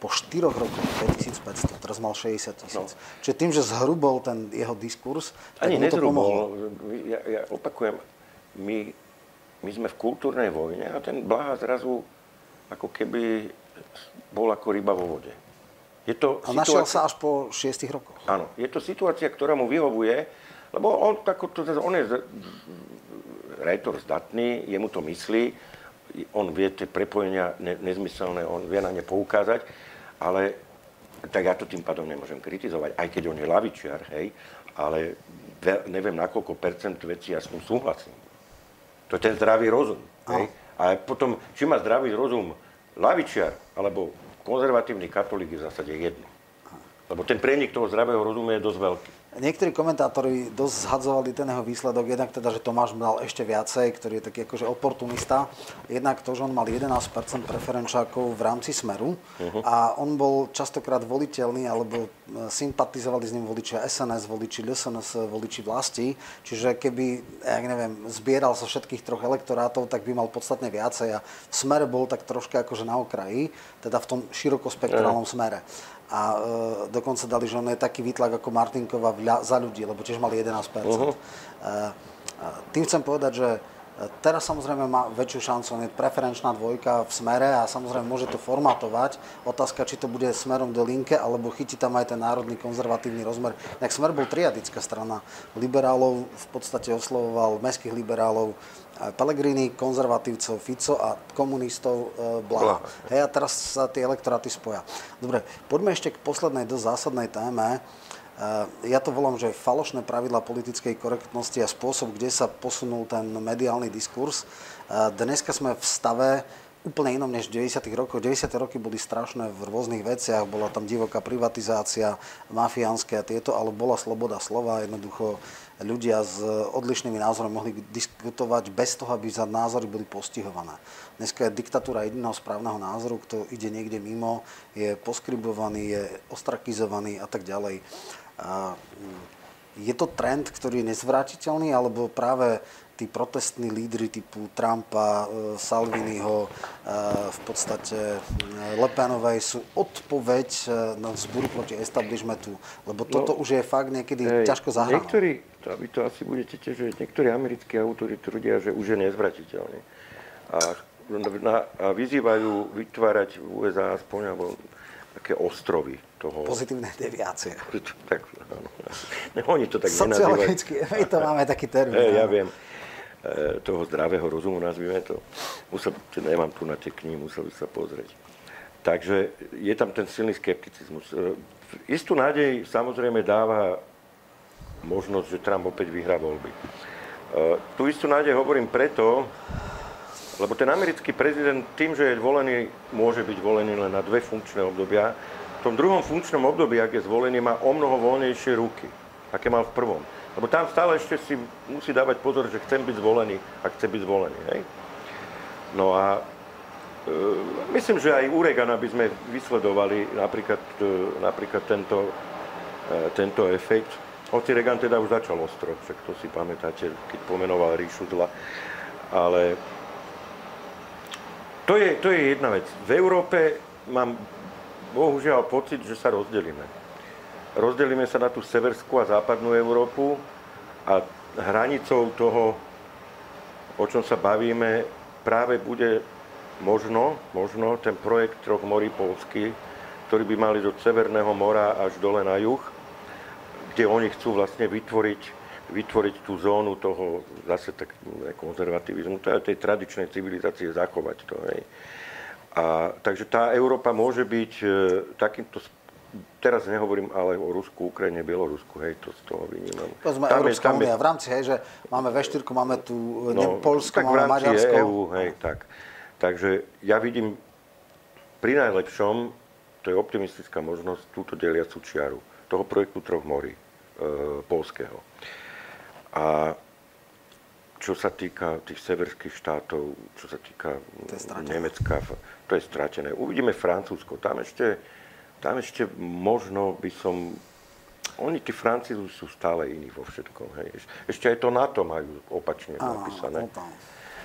po 4 rokoch 5500, teraz mal 60 000. No. Čiže tým, že zhrubol ten jeho diskurs, tak mu to pomohlo. Ja opakujem, my sme v kultúrnej vojne a ten Blaha zrazu ako keby bol ako ryba vo vode. Našiel sa až po 6 rokoch. Áno, je to situácia, ktorá mu vyhovuje, lebo on je rétor zdatný, jemu to myslí, on vie tie prepojenia nezmyselné, on vie na ne poukázať, ale tak ja to tým pádom nemôžem kritizovať, aj keď on je ľavičiar, hej, ale neviem na koľko percent vecí ja s ním súhlasím. To je ten zdravý rozum, hej. A potom, či má zdravý rozum ľavičiar, alebo konzervatívny katolík, je v zásade jedno. Lebo ten prienik toho zdravého rozumu je dosť veľký. Niektorí komentátori dosť zhadzovali ten jeho výsledok, jednak teda, že Tomáš mal ešte viacej, ktorý je taký akože oportunista, jednak to, že on mal 11% preferenčákov v rámci Smeru a on bol častokrát voliteľný, alebo sympatizovali s ním voliči SNS, voliči SNS, voliči vlasti, čiže keby, ja neviem, zbieral sa všetkých troch elektorátov, tak by mal podstatne viacej a v Smere bol tak troška akože na okraji, teda v tom širokospektrálnom smere. A dokonca dali, že on je taký výtlak ako Martinková za ľudí, lebo tiež mali 11%. Tým chcem povedať, že teraz samozrejme má väčšiu šancu, on je preferenčná dvojka v Smere a samozrejme môže to formatovať. Otázka, či to bude smerom do linke, alebo chytí tam aj ten národný konzervatívny rozmer. Inak Smer bol triadická strana. Liberálov v podstate oslovoval, mestských liberálov, Pellegrini, konzervatívcov Fico a komunistov Blaha. Hej, a teraz sa tie elektoráty spoja. Dobre, poďme ešte k poslednej dosť zásadnej téme. Ja to volám, že falošné pravidlá politickej korektnosti a spôsob, kde sa posunul ten mediálny diskurs. Dneska sme v stave úplne inom než v 90. rokoch. 90. roky boli strašné v rôznych veciach, bola tam divoká privatizácia, mafiánske a tieto, ale bola sloboda slova, jednoducho ľudia s odlišnými názormi mohli diskutovať bez toho, aby za názory boli postihované. Dneska je diktatúra jediného správneho názoru, kto ide niekde mimo, je poskribovaný, je ostrakizovaný a tak ďalej. Je to trend, ktorý je nezvrátiteľný, alebo práve tí protestní lídri typu Trumpa, Salviniho, v podstate Le Penovej sú odpoveď na vzbúru proti establishmentu, lebo toto už je fakt niekedy ťažko zahrané. Niektorí, vy to asi budete tiež, že niektorí americkí autori tvrdia, že už je nezvratiteľný. A vyzývajú vytvárať v USA aspoň alebo také ostrovy. Pozitívne deviácie. Tak, áno. Oni to tak nenazývajú. Sociologicky, my to máme taký termín. Ja viem. Toho zdravého rozumu, nazvime to. Nemám tu na tie knihy, musel by sa pozrieť. Takže je tam ten silný skepticizmus. Istú nádej samozrejme dáva možnosť, že Trump opäť vyhrá voľby. Tu istú nádej hovorím preto, lebo ten americký prezident tým, že je volený, môže byť volený len na dve funkčné obdobia. V tom druhom funkčnom období, ak je zvolený, má o mnoho voľnejšie ruky, aké mal v prvom. Lebo tam stále ešte si musí dávať pozor, že chcem byť zvolený a chce byť zvolený. Hej? No a myslím, že aj u Reagana by sme vysledovali napríklad tento efekt. Hoci Reagan teda už začal ostro, však to si pamätáte, keď pomenoval ríšu zla. Ale to je jedna vec. V Európe mám bohužiaľ pocit, že sa rozdelíme. Rozdelíme sa na tú severskú a západnú Európu a hranicou toho, o čom sa bavíme, práve bude možno ten projekt troch morí Poľsky, ktorý by mali do Severného mora až dole na juh, kde oni chcú vlastne vytvoriť tú zónu toho zase tak konzervativizmu, tej tradičnej civilizácie zachovať to. Takže tá Európa môže byť takýmto spôsobom. Teraz nehovorím ale o Rusku, Ukrajine, Bielorusku, hej, to z toho vynímam. To sme Európska únia v rámci, hej, že máme V4, máme tu Poľsko, máme Maďarsko. EU, hej, tak. Takže ja vidím pri najlepšom, to je optimistická možnosť, túto deliacu čiaru, toho projektu Troch morí, poľského. A čo sa týka tých severských štátov, čo sa týka Nemecka, to je stratené. Uvidíme Francúzsko, tam ešte možno by som... Oni, tí Francúzi, sú stále iní vo všetkom. Hej. Ešte aj to NATO majú opačne napísané.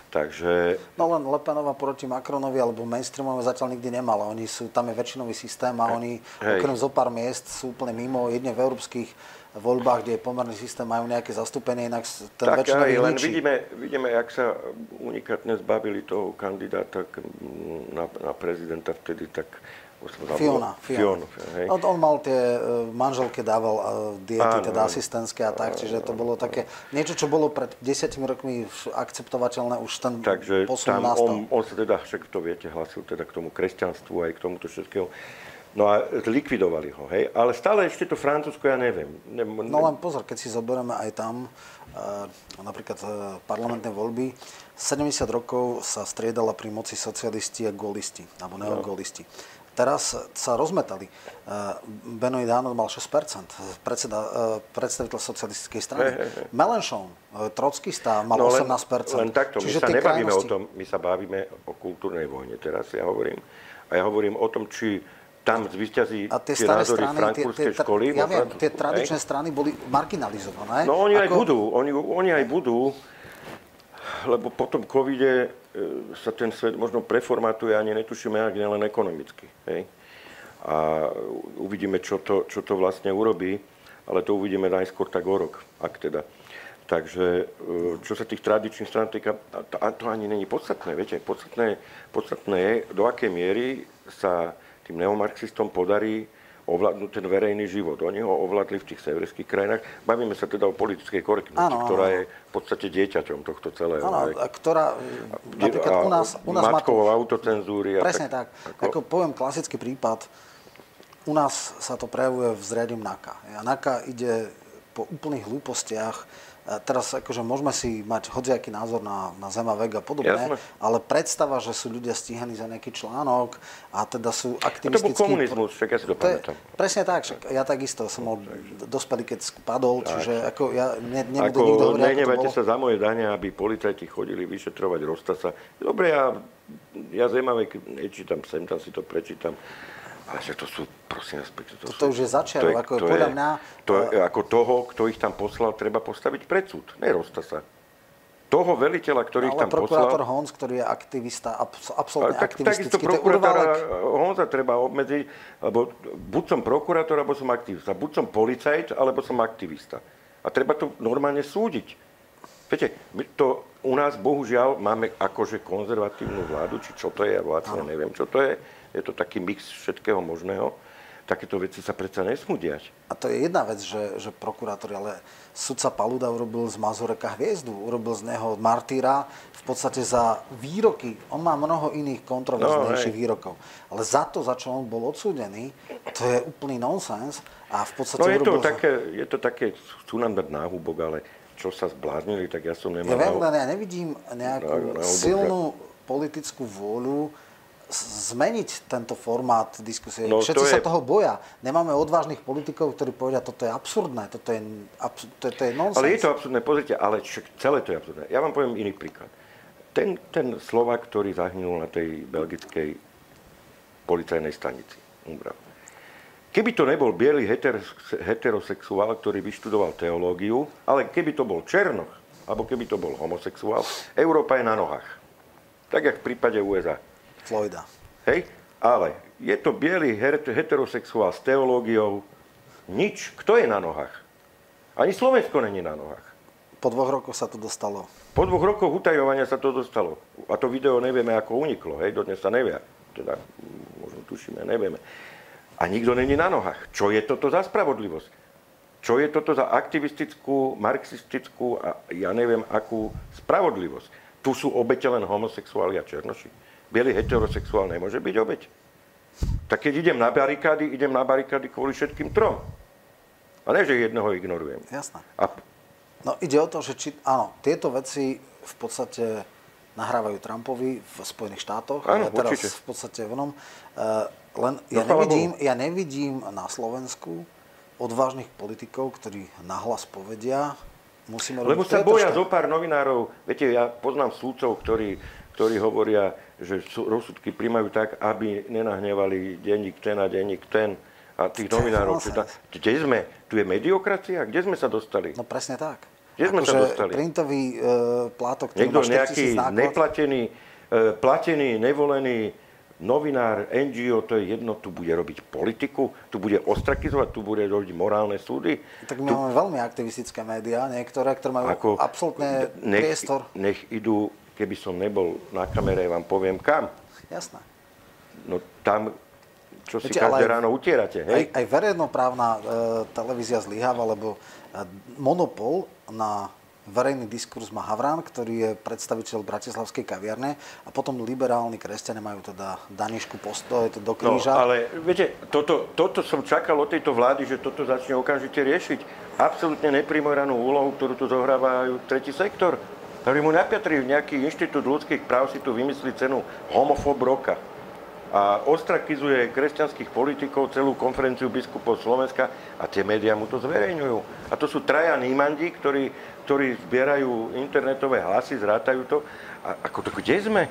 Takže... No len Le Penova proti Macronovi alebo mainstreamové zatiaľ nikdy nemala. Oni sú, tam je väčšinový systém a oni okrem zo pár miest sú úplne mimo. Jedne v európskych voľbách, kde je pomerný systém, majú nejaké zastúpenie, inak ten väčšinový ničí. Len vidíme, jak sa unikátne zbavili toho kandidáta na prezidenta vtedy, tak... Fiona. On mal tie manželke, dával diety, teda asistentské a tak, čiže to bolo také, niečo, čo bolo pred 10 rokmi akceptovateľné, už ten posun nastal. Takže on sa teda, však to viete, hlasil teda k tomu kresťanstvu aj k tomuto všetkého. No a likvidovali ho, hej, ale stále ešte to Francúzsko, ja neviem. No len pozor, keď si zoberieme aj tam, napríklad parlamentné voľby, 70 rokov sa striedala pri moci socialisti a golisti, alebo neogolisti. Teraz sa rozmetali. Benoit Danov mal 6%, predstaviteľ socialistickej strany. Melenchon, trockista, mal 18%. Len takto, my sa nebavíme o tom, my sa bavíme o kultúrnej vojne. Teraz ja hovorím. A ja hovorím o tom, či tam zvíťazí tie názory frankfúrskej školy. Ja viem, tie tradičné strany boli marginalizované. No oni aj budú. Oni aj budú, lebo po tom covide sa ten svet možno preformátuje, ani netušíme, ak nie len ekonomicky. Hej? A uvidíme, čo to vlastne urobí, ale to uvidíme najskôr tak o rok, ak teda. Takže, čo sa tých tradičných strán týka, to ani není podstatné, viete. Podstatné je, do akej miery sa tým neomarxistom podarí ovládnuť ten verejný život. Oni ho ovládli v tých severských krajinách. Bavíme sa teda o politickej korektnosti, ktorá je v podstate dieťaťom tohto celého. Áno, ktorá napríklad u nás matkovou autocenzúry. Presne tak. Ako poviem klasický prípad, u nás sa to prejavuje v zriadím NAKA. NAKA ide po úplných hlúpostiach. Teraz akože môžeme si mať hodziaký názor na Zemavek a podobne, ale predstava, že sú ľudia stíhaní za nejaký článok a teda sú aktivistickí... A to bol komunizmus, však ja si to pamätám. Presne tak, však ja takisto som bol dospelý, keď spadol, čiže ako ja nebude nikto hovoriť, ako to bolo. Nehnevajte sa za moje dania, aby policajti chodili vyšetrovať Rostaša. Dobre, ja Zemavek nečítam sem, tam si to prečítam. Ale že to sú, prosím vás, to už je začiatok, ako je podľa mňa... Ako toho, kto ich tam poslal, treba postaviť pred súd. Nerozta sa. Toho veliteľa, ktorý ich tam poslal... Ale prokurátor Honz, ktorý je aktivista, absolútne aktivistický. Takisto prokurátora Honza treba obmedziť, lebo buď som prokurátor, alebo som aktivista. Buď som policajt, alebo som aktivista. A treba to normálne súdiť. Viete, my to u nás, bohužiaľ, máme akože konzervatívnu vládu, či čo to je, ja vlastne neviem, čo to je. Je to taký mix všetkého možného. Takéto veci sa predsa nesmú diať. A to je jedna vec, že prokurátori, ale sudca Paluda urobil z Mazureka hviezdu, urobil z neho martýra v podstate za výroky. On má mnoho iných kontroverznejších výrokov. Ale za to, za čo on bol odsúdený, to je úplný nonsens. A v podstate urobil... je to také, chcú nám dať náhubok, ale čo sa zbláznili, tak ja som nemal... Ja nevidím nejakú silnú politickú vôľu zmeniť tento formát diskusie. No, všetci sa toho boja. Nemáme odvážnych politikov, ktorí povedia, toto je absurdné, toto je nonsens. Ale je to absurdné, pozrite, ale celé to je absurdné. Ja vám poviem iný príklad. Ten Slovák, ktorý zahynul na tej belgickej policajnej stanici, umrel. Keby to nebol biely heterosexuál, ktorý vyštudoval teológiu, ale keby to bol Černoch, alebo keby to bol homosexuál, Európa je na nohách. Tak, jak v prípade USA. Floyda. Hej, ale je to bielý heterosexuál s teológiou. Nič. Kto je na nohách? Ani Slovensko není na nohách. Po 2 rokoch sa to dostalo. Po 2 rokoch utajovania sa to dostalo. A to video nevieme, ako uniklo. Hej, dodnes sa nevia. Teda, možno tušíme, nevieme. A nikto není na nohách. Čo je toto za spravodlivosť? Čo je toto za aktivistickú, marxistickú a ja neviem, akú spravodlivosť? Tu sú obete len homosexuáli a černoši. Bielý heterosexuál nemôže byť obeť. Tak keď idem na barikády kvôli všetkým trom. A ne, že jedného ignorujem. Jasné. No ide o to, že tieto veci v podstate nahrávajú Trumpovi v Spojených štátoch. Áno, teraz určite. V podstate vonom. Len ja nevidím na Slovensku odvážnych politikov, ktorí nahlas povedia, musíme robiť... Lebo sa boja zo pár novinárov. Viete, ja poznám súdcov, ktorí hovoria, že rozsudky príjmajú tak, aby nenahnevali denník ten a denník ten a tých novinárov. Kde sme? Tu je mediokracia? Kde sme sa dostali? No presne tak. Kde sme sa dostali? Printový plátok, ktorý má 4000 náklad. Niekto nejaký neplatený, platený, nevolený novinár, NGO, to je jedno, tu bude robiť politiku, tu bude ostrakizovať, tu bude robiť morálne súdy. Tak my máme veľmi aktivistické médiá, niektoré, ktoré majú absolútne priestor. Nech idú. Keby som nebol na kamere, vám poviem kam. Jasné. No tam, čo si každé ráno utierate. Hej? Aj verejnoprávna televízia zlyháva, lebo monopol na verejný diskurs má Havrán, ktorý je predstaviteľ Bratislavskej kaviarne a potom liberálni kresťania majú teda Danišku Postoj do kríža. No, ale viete, toto som čakal od tejto vlády, že toto začne okamžite riešiť. Absolútne neprimeranú úlohu, ktorú tu zohrávajú tretí sektor. Ktorý mu napiatrí nejaký inštitút ľudských práv si tu vymyslí cenu homofób roka. A a ostrakizuje kresťanských politikov, celú konferenciu biskupov Slovenska a tie médiá mu to zverejňujú. A to sú traja nímandi, ktorí zbierajú internetové hlasy, zrátajú to. A ako to, kde sme?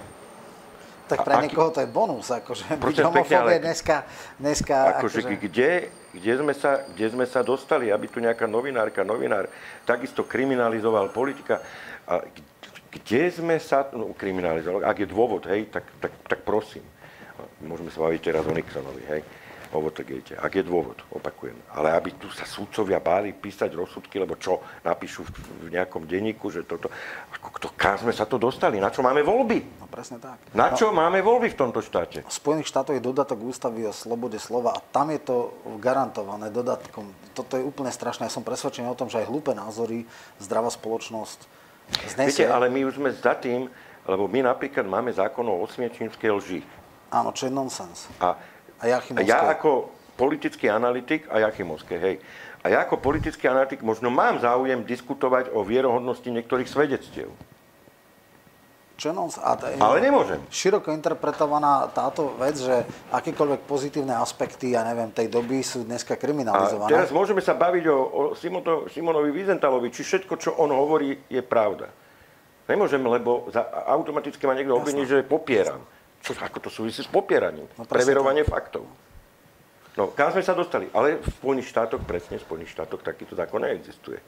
Tak pre niekoho to je bonus, akože byť homofóbia dneska akože... Kde sme sa dostali, aby tu nejaká novinár, takisto kriminalizoval politika. A kde sme sa... No, kriminalizoval, ak je dôvod, hej, tak prosím. Môžeme sa baviť teraz o Nixonovi, hej, o Watergate. Ak je dôvod, opakujem. Ale aby tu sa sudcovia báli písať rozsudky, lebo čo napíšu v nejakom denníku, že toto... Kam sme sa to dostali? Na čo máme voľby? No presne tak. Na čo máme voľby v tomto štáte? V Spojených štátoch je dodatok ústavy o slobode slova a tam je to garantované dodatkom. Toto je úplne strašné. Ja som presvedčený o tom, že aj hlúpe názory zdravá spoločnosť znesie. Viete, ale my už sme za tým, lebo my napríklad máme zákon o osviečinskej lži. Áno, čo je nonsens. A ja ako politický analytik a Jachimovské, hej. A ja ako politický analytik možno mám záujem diskutovať o vierohodnosti niektorých svedectiev. Ale nemôžem. Široko interpretovaná táto vec, že akékoľvek pozitívne aspekty, ja neviem, tej doby sú dneska kriminalizované. A teraz môžeme sa baviť o Simonovi Wiesentalovi, či všetko, čo on hovorí, je pravda. Nemôžem, lebo automaticky ma niekto obviní, že popieram. Čo, ako to súvisí s popieraním? No, preverovanie faktov. No, kam sme sa dostali? Ale v Spojených štátoch, presne v Spojených štátoch, takýto zákon neexistuje.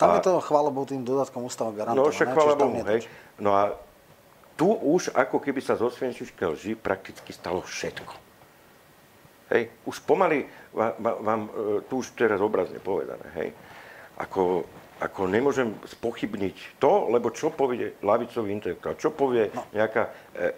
Tam je to chváľabou tým dodatkom ústava garantované. No, však chváľabou, hej. No a tu už ako keby sa zo osvienčimskej lži prakticky stalo všetko. Hej, už pomaly vám tu už teraz obrazne povedané, hej. Ako nemôžem spochybniť to, lebo čo povie ľavicový intelektuál, čo povie nejaká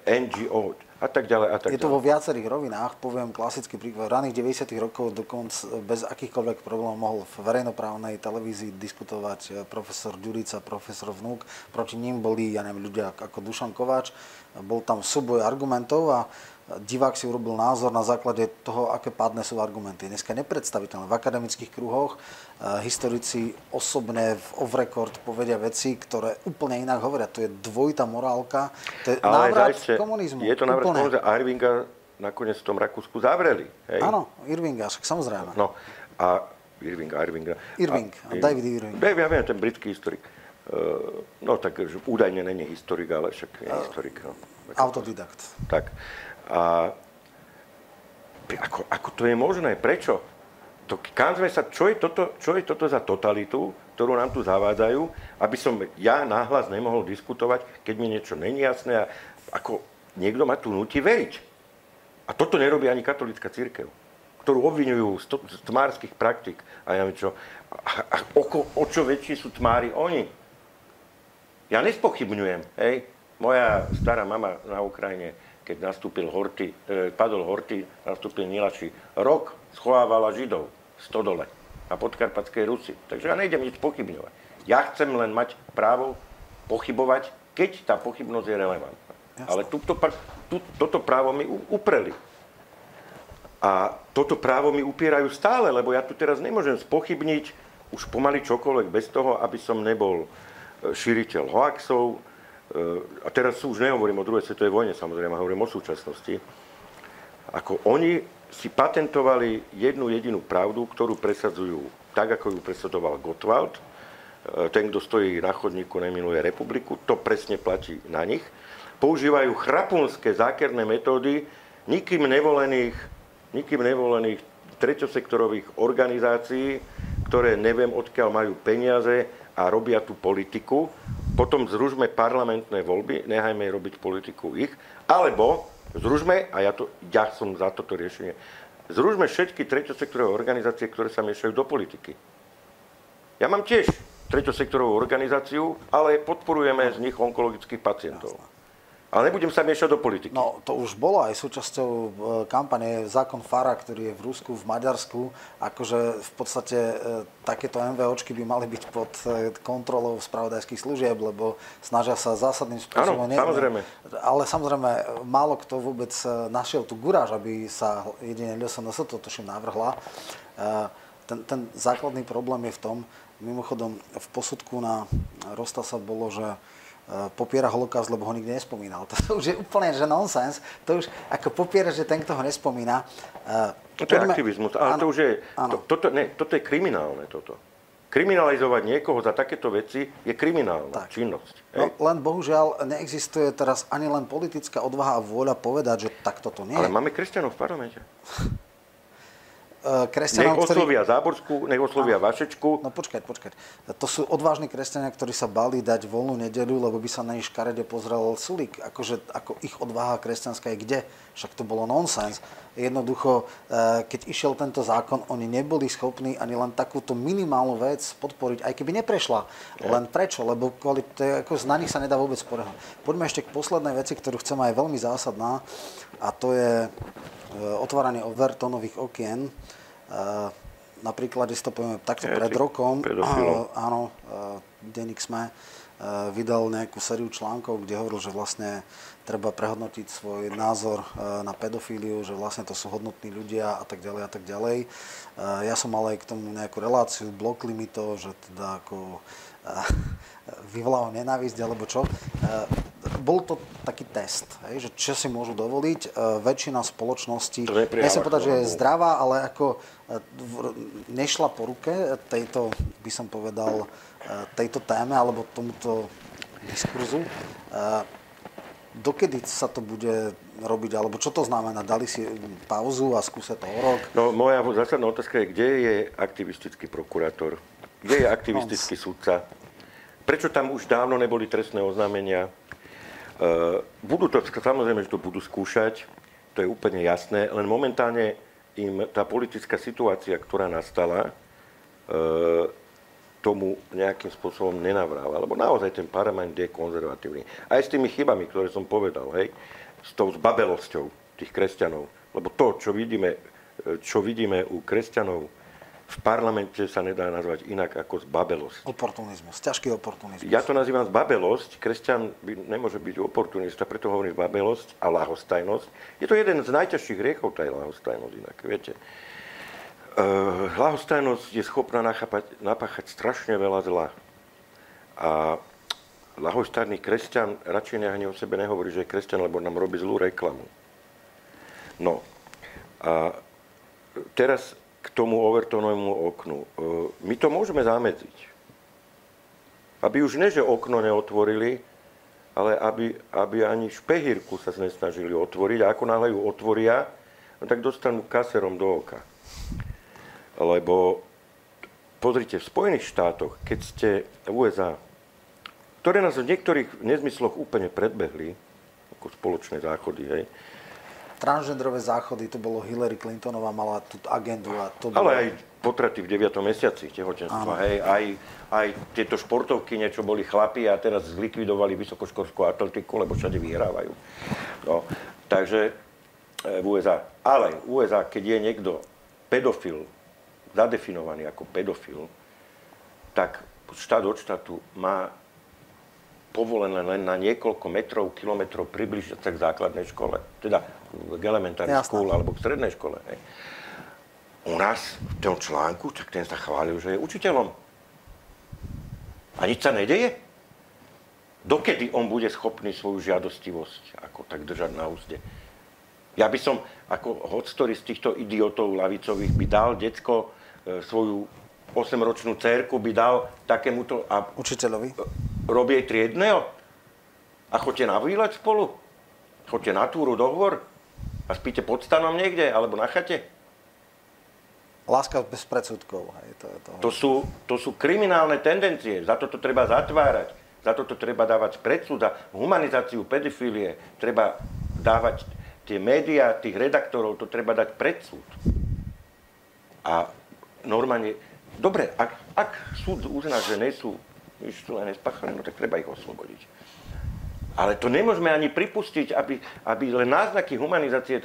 NGO a tak ďalej a tak ďalej. Je to vo viacerých rovinách, poviem klasický príklad. V raných 90. rokov dokonca bez akýchkoľvek problémov mohol v verejnoprávnej televízii diskutovať profesor Ďurica, profesor Vnúk. Proti ním boli, ja neviem, ľudia ako Dušan Kováč. Bol tam súboj argumentov a divák si urobil názor na základe toho, aké pádne sú argumenty. Dneska nepredstaviteľné. V akademických kruhoch historici osobne v off-record povedia veci, ktoré úplne inak hovoria. To je dvojitá morálka. To je návrat komunizmu. Je to návrat komunizmu. A Irvinga nakoniec v tom Rakúsku zavreli. Hej? Áno, Irvinga, však samozrejme. No, a Irvinga. Irving, a David Irving. Ja viem, ten britský historik. No tak údajne není historik, ale však je historik. No. Autodidakt. Tak. A ako to je možné? Prečo? Čo je toto za totalitu, ktorú nám tu zavádzajú, aby som ja nahlas nemohol diskutovať, keď mi niečo není jasné? A ako niekto ma tu núti veriť. A toto nerobí ani katolícka cirkev, ktorú obvinujú z tmárskych praktik. A ja neviem čo. O čo väčší sú tmári oni. Ja nespochybňujem. Hej? Moja stará mama na Ukrajine, keď padol Horthy, nastúpil Nilaši. Rok schovávala Židov v Stodole na Podkarpatskej Rusi. Takže ja nejdem nič pochybňovať. Ja chcem len mať právo pochybovať, keď tá pochybnosť je relevantná. Jasne. Ale toto právo mi upreli. A toto právo mi upierajú stále, lebo ja tu teraz nemôžem spochybniť už pomaly čokoľvek bez toho, aby som nebol šíriteľ hoaxov. A teraz už nehovorím o druhej svetovej vojne, samozrejme, hovorím o súčasnosti. Ako oni si patentovali jednu jedinú pravdu, ktorú presadzujú tak, ako ju presadoval Gottwald. Ten, kto stojí na chodníku, neminuje republiku. To presne platí na nich. Používajú chrapúnske zákerné metódy nikým nevolených treťosektorových organizácií, ktoré neviem, odkiaľ majú peniaze a robia tú politiku. Potom zružme parlamentné voľby, nechajme robiť politiku ich, alebo zružme, a ja som za toto riešenie, zružme všetky treťosektorové organizácie, ktoré sa miešajú do politiky. Ja mám tiež treťosektorovú organizáciu, ale podporujeme z nich onkologických pacientov. Ale nebudem sa miešať do politiky. No, to už bolo aj súčasťou kampane Zákon Fara, ktorý je v Rusku, v Maďarsku. Akože v podstate takéto MVOčky by mali byť pod kontrolou spravodajských služieb, lebo snažia sa zásadným spôsobom... Áno, samozrejme. Ale samozrejme, málo kto vôbec našiel tú guráž, aby sa jedine LSNS to tuším navrhla. Ten základný problém je v tom, mimochodom v posudku na Rostaša bolo, že popiera holokaust, lebo ho nikdy nespomínal. To už je úplne že nonsens. To už ako popiera, že ten, kto ho nespomína. Toto je aktivizmus, ale áno, to už je... Toto je kriminálne, toto. Kriminalizovať niekoho za takéto veci je kriminálna činnosť. No, len bohužiaľ neexistuje teraz ani len politická odvaha a vôľa povedať, že takto to nie je. Ale máme kresťanov v parlamente. Nech oslovia Záborskú, nech oslovia Vašečku. No počkať. To sú odvážni kresťania, ktorí sa báli dať voľnú nedeľu, lebo by sa na nich škarede pozrel Sulík. Akože, ako ich odvaha kresťanská je kde? Však to bolo nonsens. Jednoducho, keď išiel tento zákon, oni neboli schopní ani len takúto minimálnu vec podporiť, aj keby neprešla. Len prečo? Lebo ako na nich sa nedá vôbec spoľahnúť. Poďme ešte k poslednej veci, ktorú chcem aj veľmi zásadná, a to je otváranie overtonových okien. Napríklad, keď to povieme takto pred rokom, áno, denník Sme vydal nejakú sériu článkov, kde hovoril, že vlastne treba prehodnotiť svoj názor na pedofíliu, že vlastne to sú hodnotní ľudia a tak ďalej a tak ďalej. Ja som mal aj k tomu nejakú reláciu, blokli mi to, že teda ako vyvolalo nenávisť alebo čo. Bol to taký test, že čo si môžu dovoliť. Väčšina spoločnosti, nechcem povedať, že je zdravá, ale ako nešla po ruke tejto, by som povedal, tejto téme alebo tomuto diskurzu. Dokedy sa to bude robiť, alebo čo to znamená? Dali si pauzu a skúsia to o rok? No, moja zásadná otázka je, kde je aktivistický prokurátor? Kde je aktivistický sudca? Prečo tam už dávno neboli trestné oznámenia? Budú to, samozrejme, že to budú skúšať, to je úplne jasné, len momentálne im tá politická situácia, ktorá nastala, tomu nejakým spôsobom nenavráva. Lebo naozaj ten parlament je konzervatívny. Aj s tými chybami, ktoré som povedal, hej, s tou zbabelosťou tých kresťanov. Lebo to, čo vidíme u kresťanov v parlamente, sa nedá nazvať inak ako zbabelosť. Oportunizmus, ťažký oportunizmus. Ja to nazývam zbabelosť. Kresťan nemôže byť oportunista, preto hovorím zbabelosť a lahostajnosť. Je to jeden z najťažších hriechov, tá je lahostajnosť inak, viete. Lahostajnosť je schopná napáchať strašne veľa zla. A lahostajný kresťan radšej ani o sebe nehovorí, že je kresťan, lebo nám robí zlú reklamu. No. A teraz k tomu overtonovému oknu. My to môžeme zamedziť. Aby už ne, že okno neotvorili, ale aby ani špehírku sa nesnažili otvoriť. A ako náhle ju otvoria, no tak dostanú kaserom do oka. Lebo, pozrite, v Spojených štátoch, keď ste v USA, ktoré nás v niektorých nezmysloch úplne predbehli, ako spoločné záchody, hej. Transgendrové záchody, to bolo Hillary Clintonová, mala tú agendu a to... Ale aj potraty v 9. mesiaci tehotenstva, hej. Aj tieto športovky, niečo boli chlapi a teraz zlikvidovali vysokoškolskú atletiku, lebo všade vyhrávajú. No, takže v USA. Ale v USA, keď je niekto pedofil, zadefinovaný ako pedofil, tak štát od štátu má povolené len na niekoľko metrov, kilometrov približiť sa k základnej škole. Teda k elementárnej škole alebo k strednej škole. Ne? U nás v tom článku, tak ten sa chválil, že je učiteľom. A nič sa nedeje. Dokedy on bude schopný svoju žiadostivosť ako tak držať na úzde? Ja by som, ako hodstorý z týchto idiotov lavicových, by dal decko svoju 8-ročnú dcérku, by dal takémuto... A učiteľovi? Robí triedného. A chodte na výlet spolu. Chodte na túru, dohovor. A spíte pod stanom niekde, alebo na chate. Láska bez predsudkov. To sú kriminálne tendencie. Za toto treba zatvárať. Za toto treba dávať predsud. Za humanizáciu pedofílie treba dávať... Tie médiá, tých redaktorov, to treba dať predsúd. A normálne... Dobre, ak súd uzná, že nie sú nespáchané, no tak treba ich oslobodiť. Ale to nemôžeme ani pripustiť, aby len náznaky humanizácie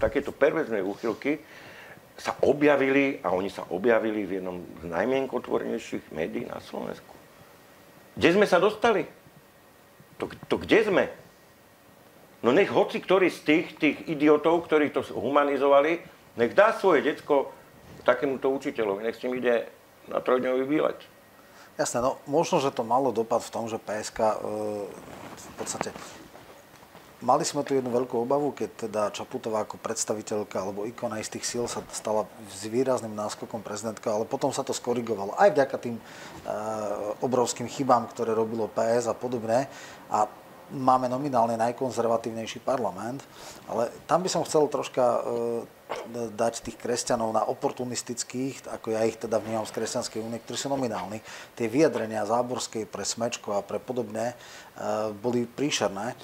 takéto perverznej úchylky sa objavili, a oni sa objavili v jednom z najmienkotvornejších médií na Slovensku. Kde sme sa dostali? To kde sme? No nech hoci ktorý z tých idiotov, ktorí to humanizovali, nech dá svoje decko takémuto učiteľovi, nech s ním ide na trojdňový výlet. Jasné, no možno, že to malo dopad v tom, že PSK v podstate... Mali sme tu jednu veľkú obavu, keď teda Čaputová ako predstaviteľka alebo ikona istých síl sa stala s výrazným náskokom prezidentka, ale potom sa to skorigovalo aj vďaka tým obrovským chybám, ktoré robilo PS a podobne. A máme nominálne najkonzervatívnejší parlament, ale tam by som chcel troška dať tých kresťanov na oportunistických, ako ja ich teda vnímam z Kresťanskej únie, ktorí sú nominálni. Tie vyjadrenia Záborskej pre Smečko a pre podobné boli príšerné.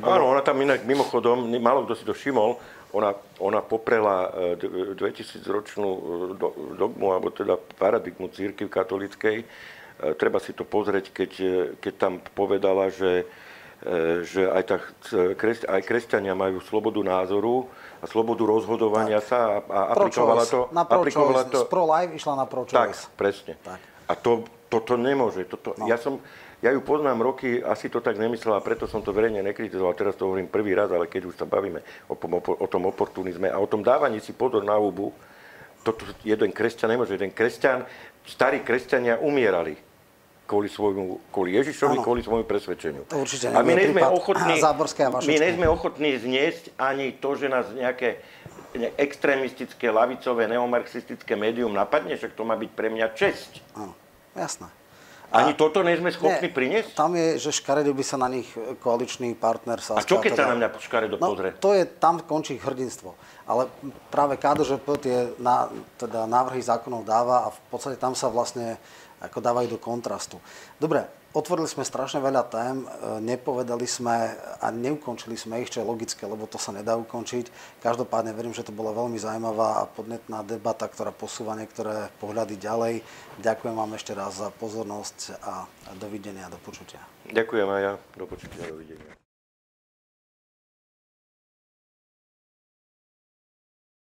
Áno, ona tam inak mimochodom, málo kto si to všimol, ona poprela 2000-ročnú dogmu, alebo teda paradigmu cirkvi katolíckej. Treba si to pozrieť, keď tam povedala, že aj kresťania majú slobodu názoru a slobodu rozhodovania tak sa a aplikovala to... Z pro-life išla na pro-choice. Tak, presne. Tak. A toto nemôže. No. Ja ju poznám roky, asi to tak nemyslela, preto som to verejne nekritizoval. Teraz to hovorím prvý raz, ale keď už sa bavíme o tom oportunizme a o tom dávaní si pozor na hubu, toto jeden kresťan nemôže. Starí kresťania umierali kvôli Ježišovi, kvôli svojmu presvedčeniu. A my nejsme ochotní zniesť ani to, že nás nejaké extrémistické, lavicové, neomarxistické médium napadne, však to má byť pre mňa česť. Áno, jasné. Ani toto nejsme schopní priniesť? Tam je, že škaredo by sa na nich koaličný partner... A čo keď sa na mňa škaredo pozrie? No, tam končí hrdinstvo. Ale práve KDŽP tie teda návrhy zákonov dáva a v podstate tam sa vlastne ako dávajú do kontrastu. Dobre, otvorili sme strašne veľa tém, nepovedali sme a neukončili sme ich, čo je logické, lebo to sa nedá ukončiť. Každopádne verím, že to bola veľmi zaujímavá a podnetná debata, ktorá posúva niektoré pohľady ďalej. Ďakujem vám ešte raz za pozornosť a dovidenia, do počutia. Ďakujem aj ja, do počutia, dovidenia.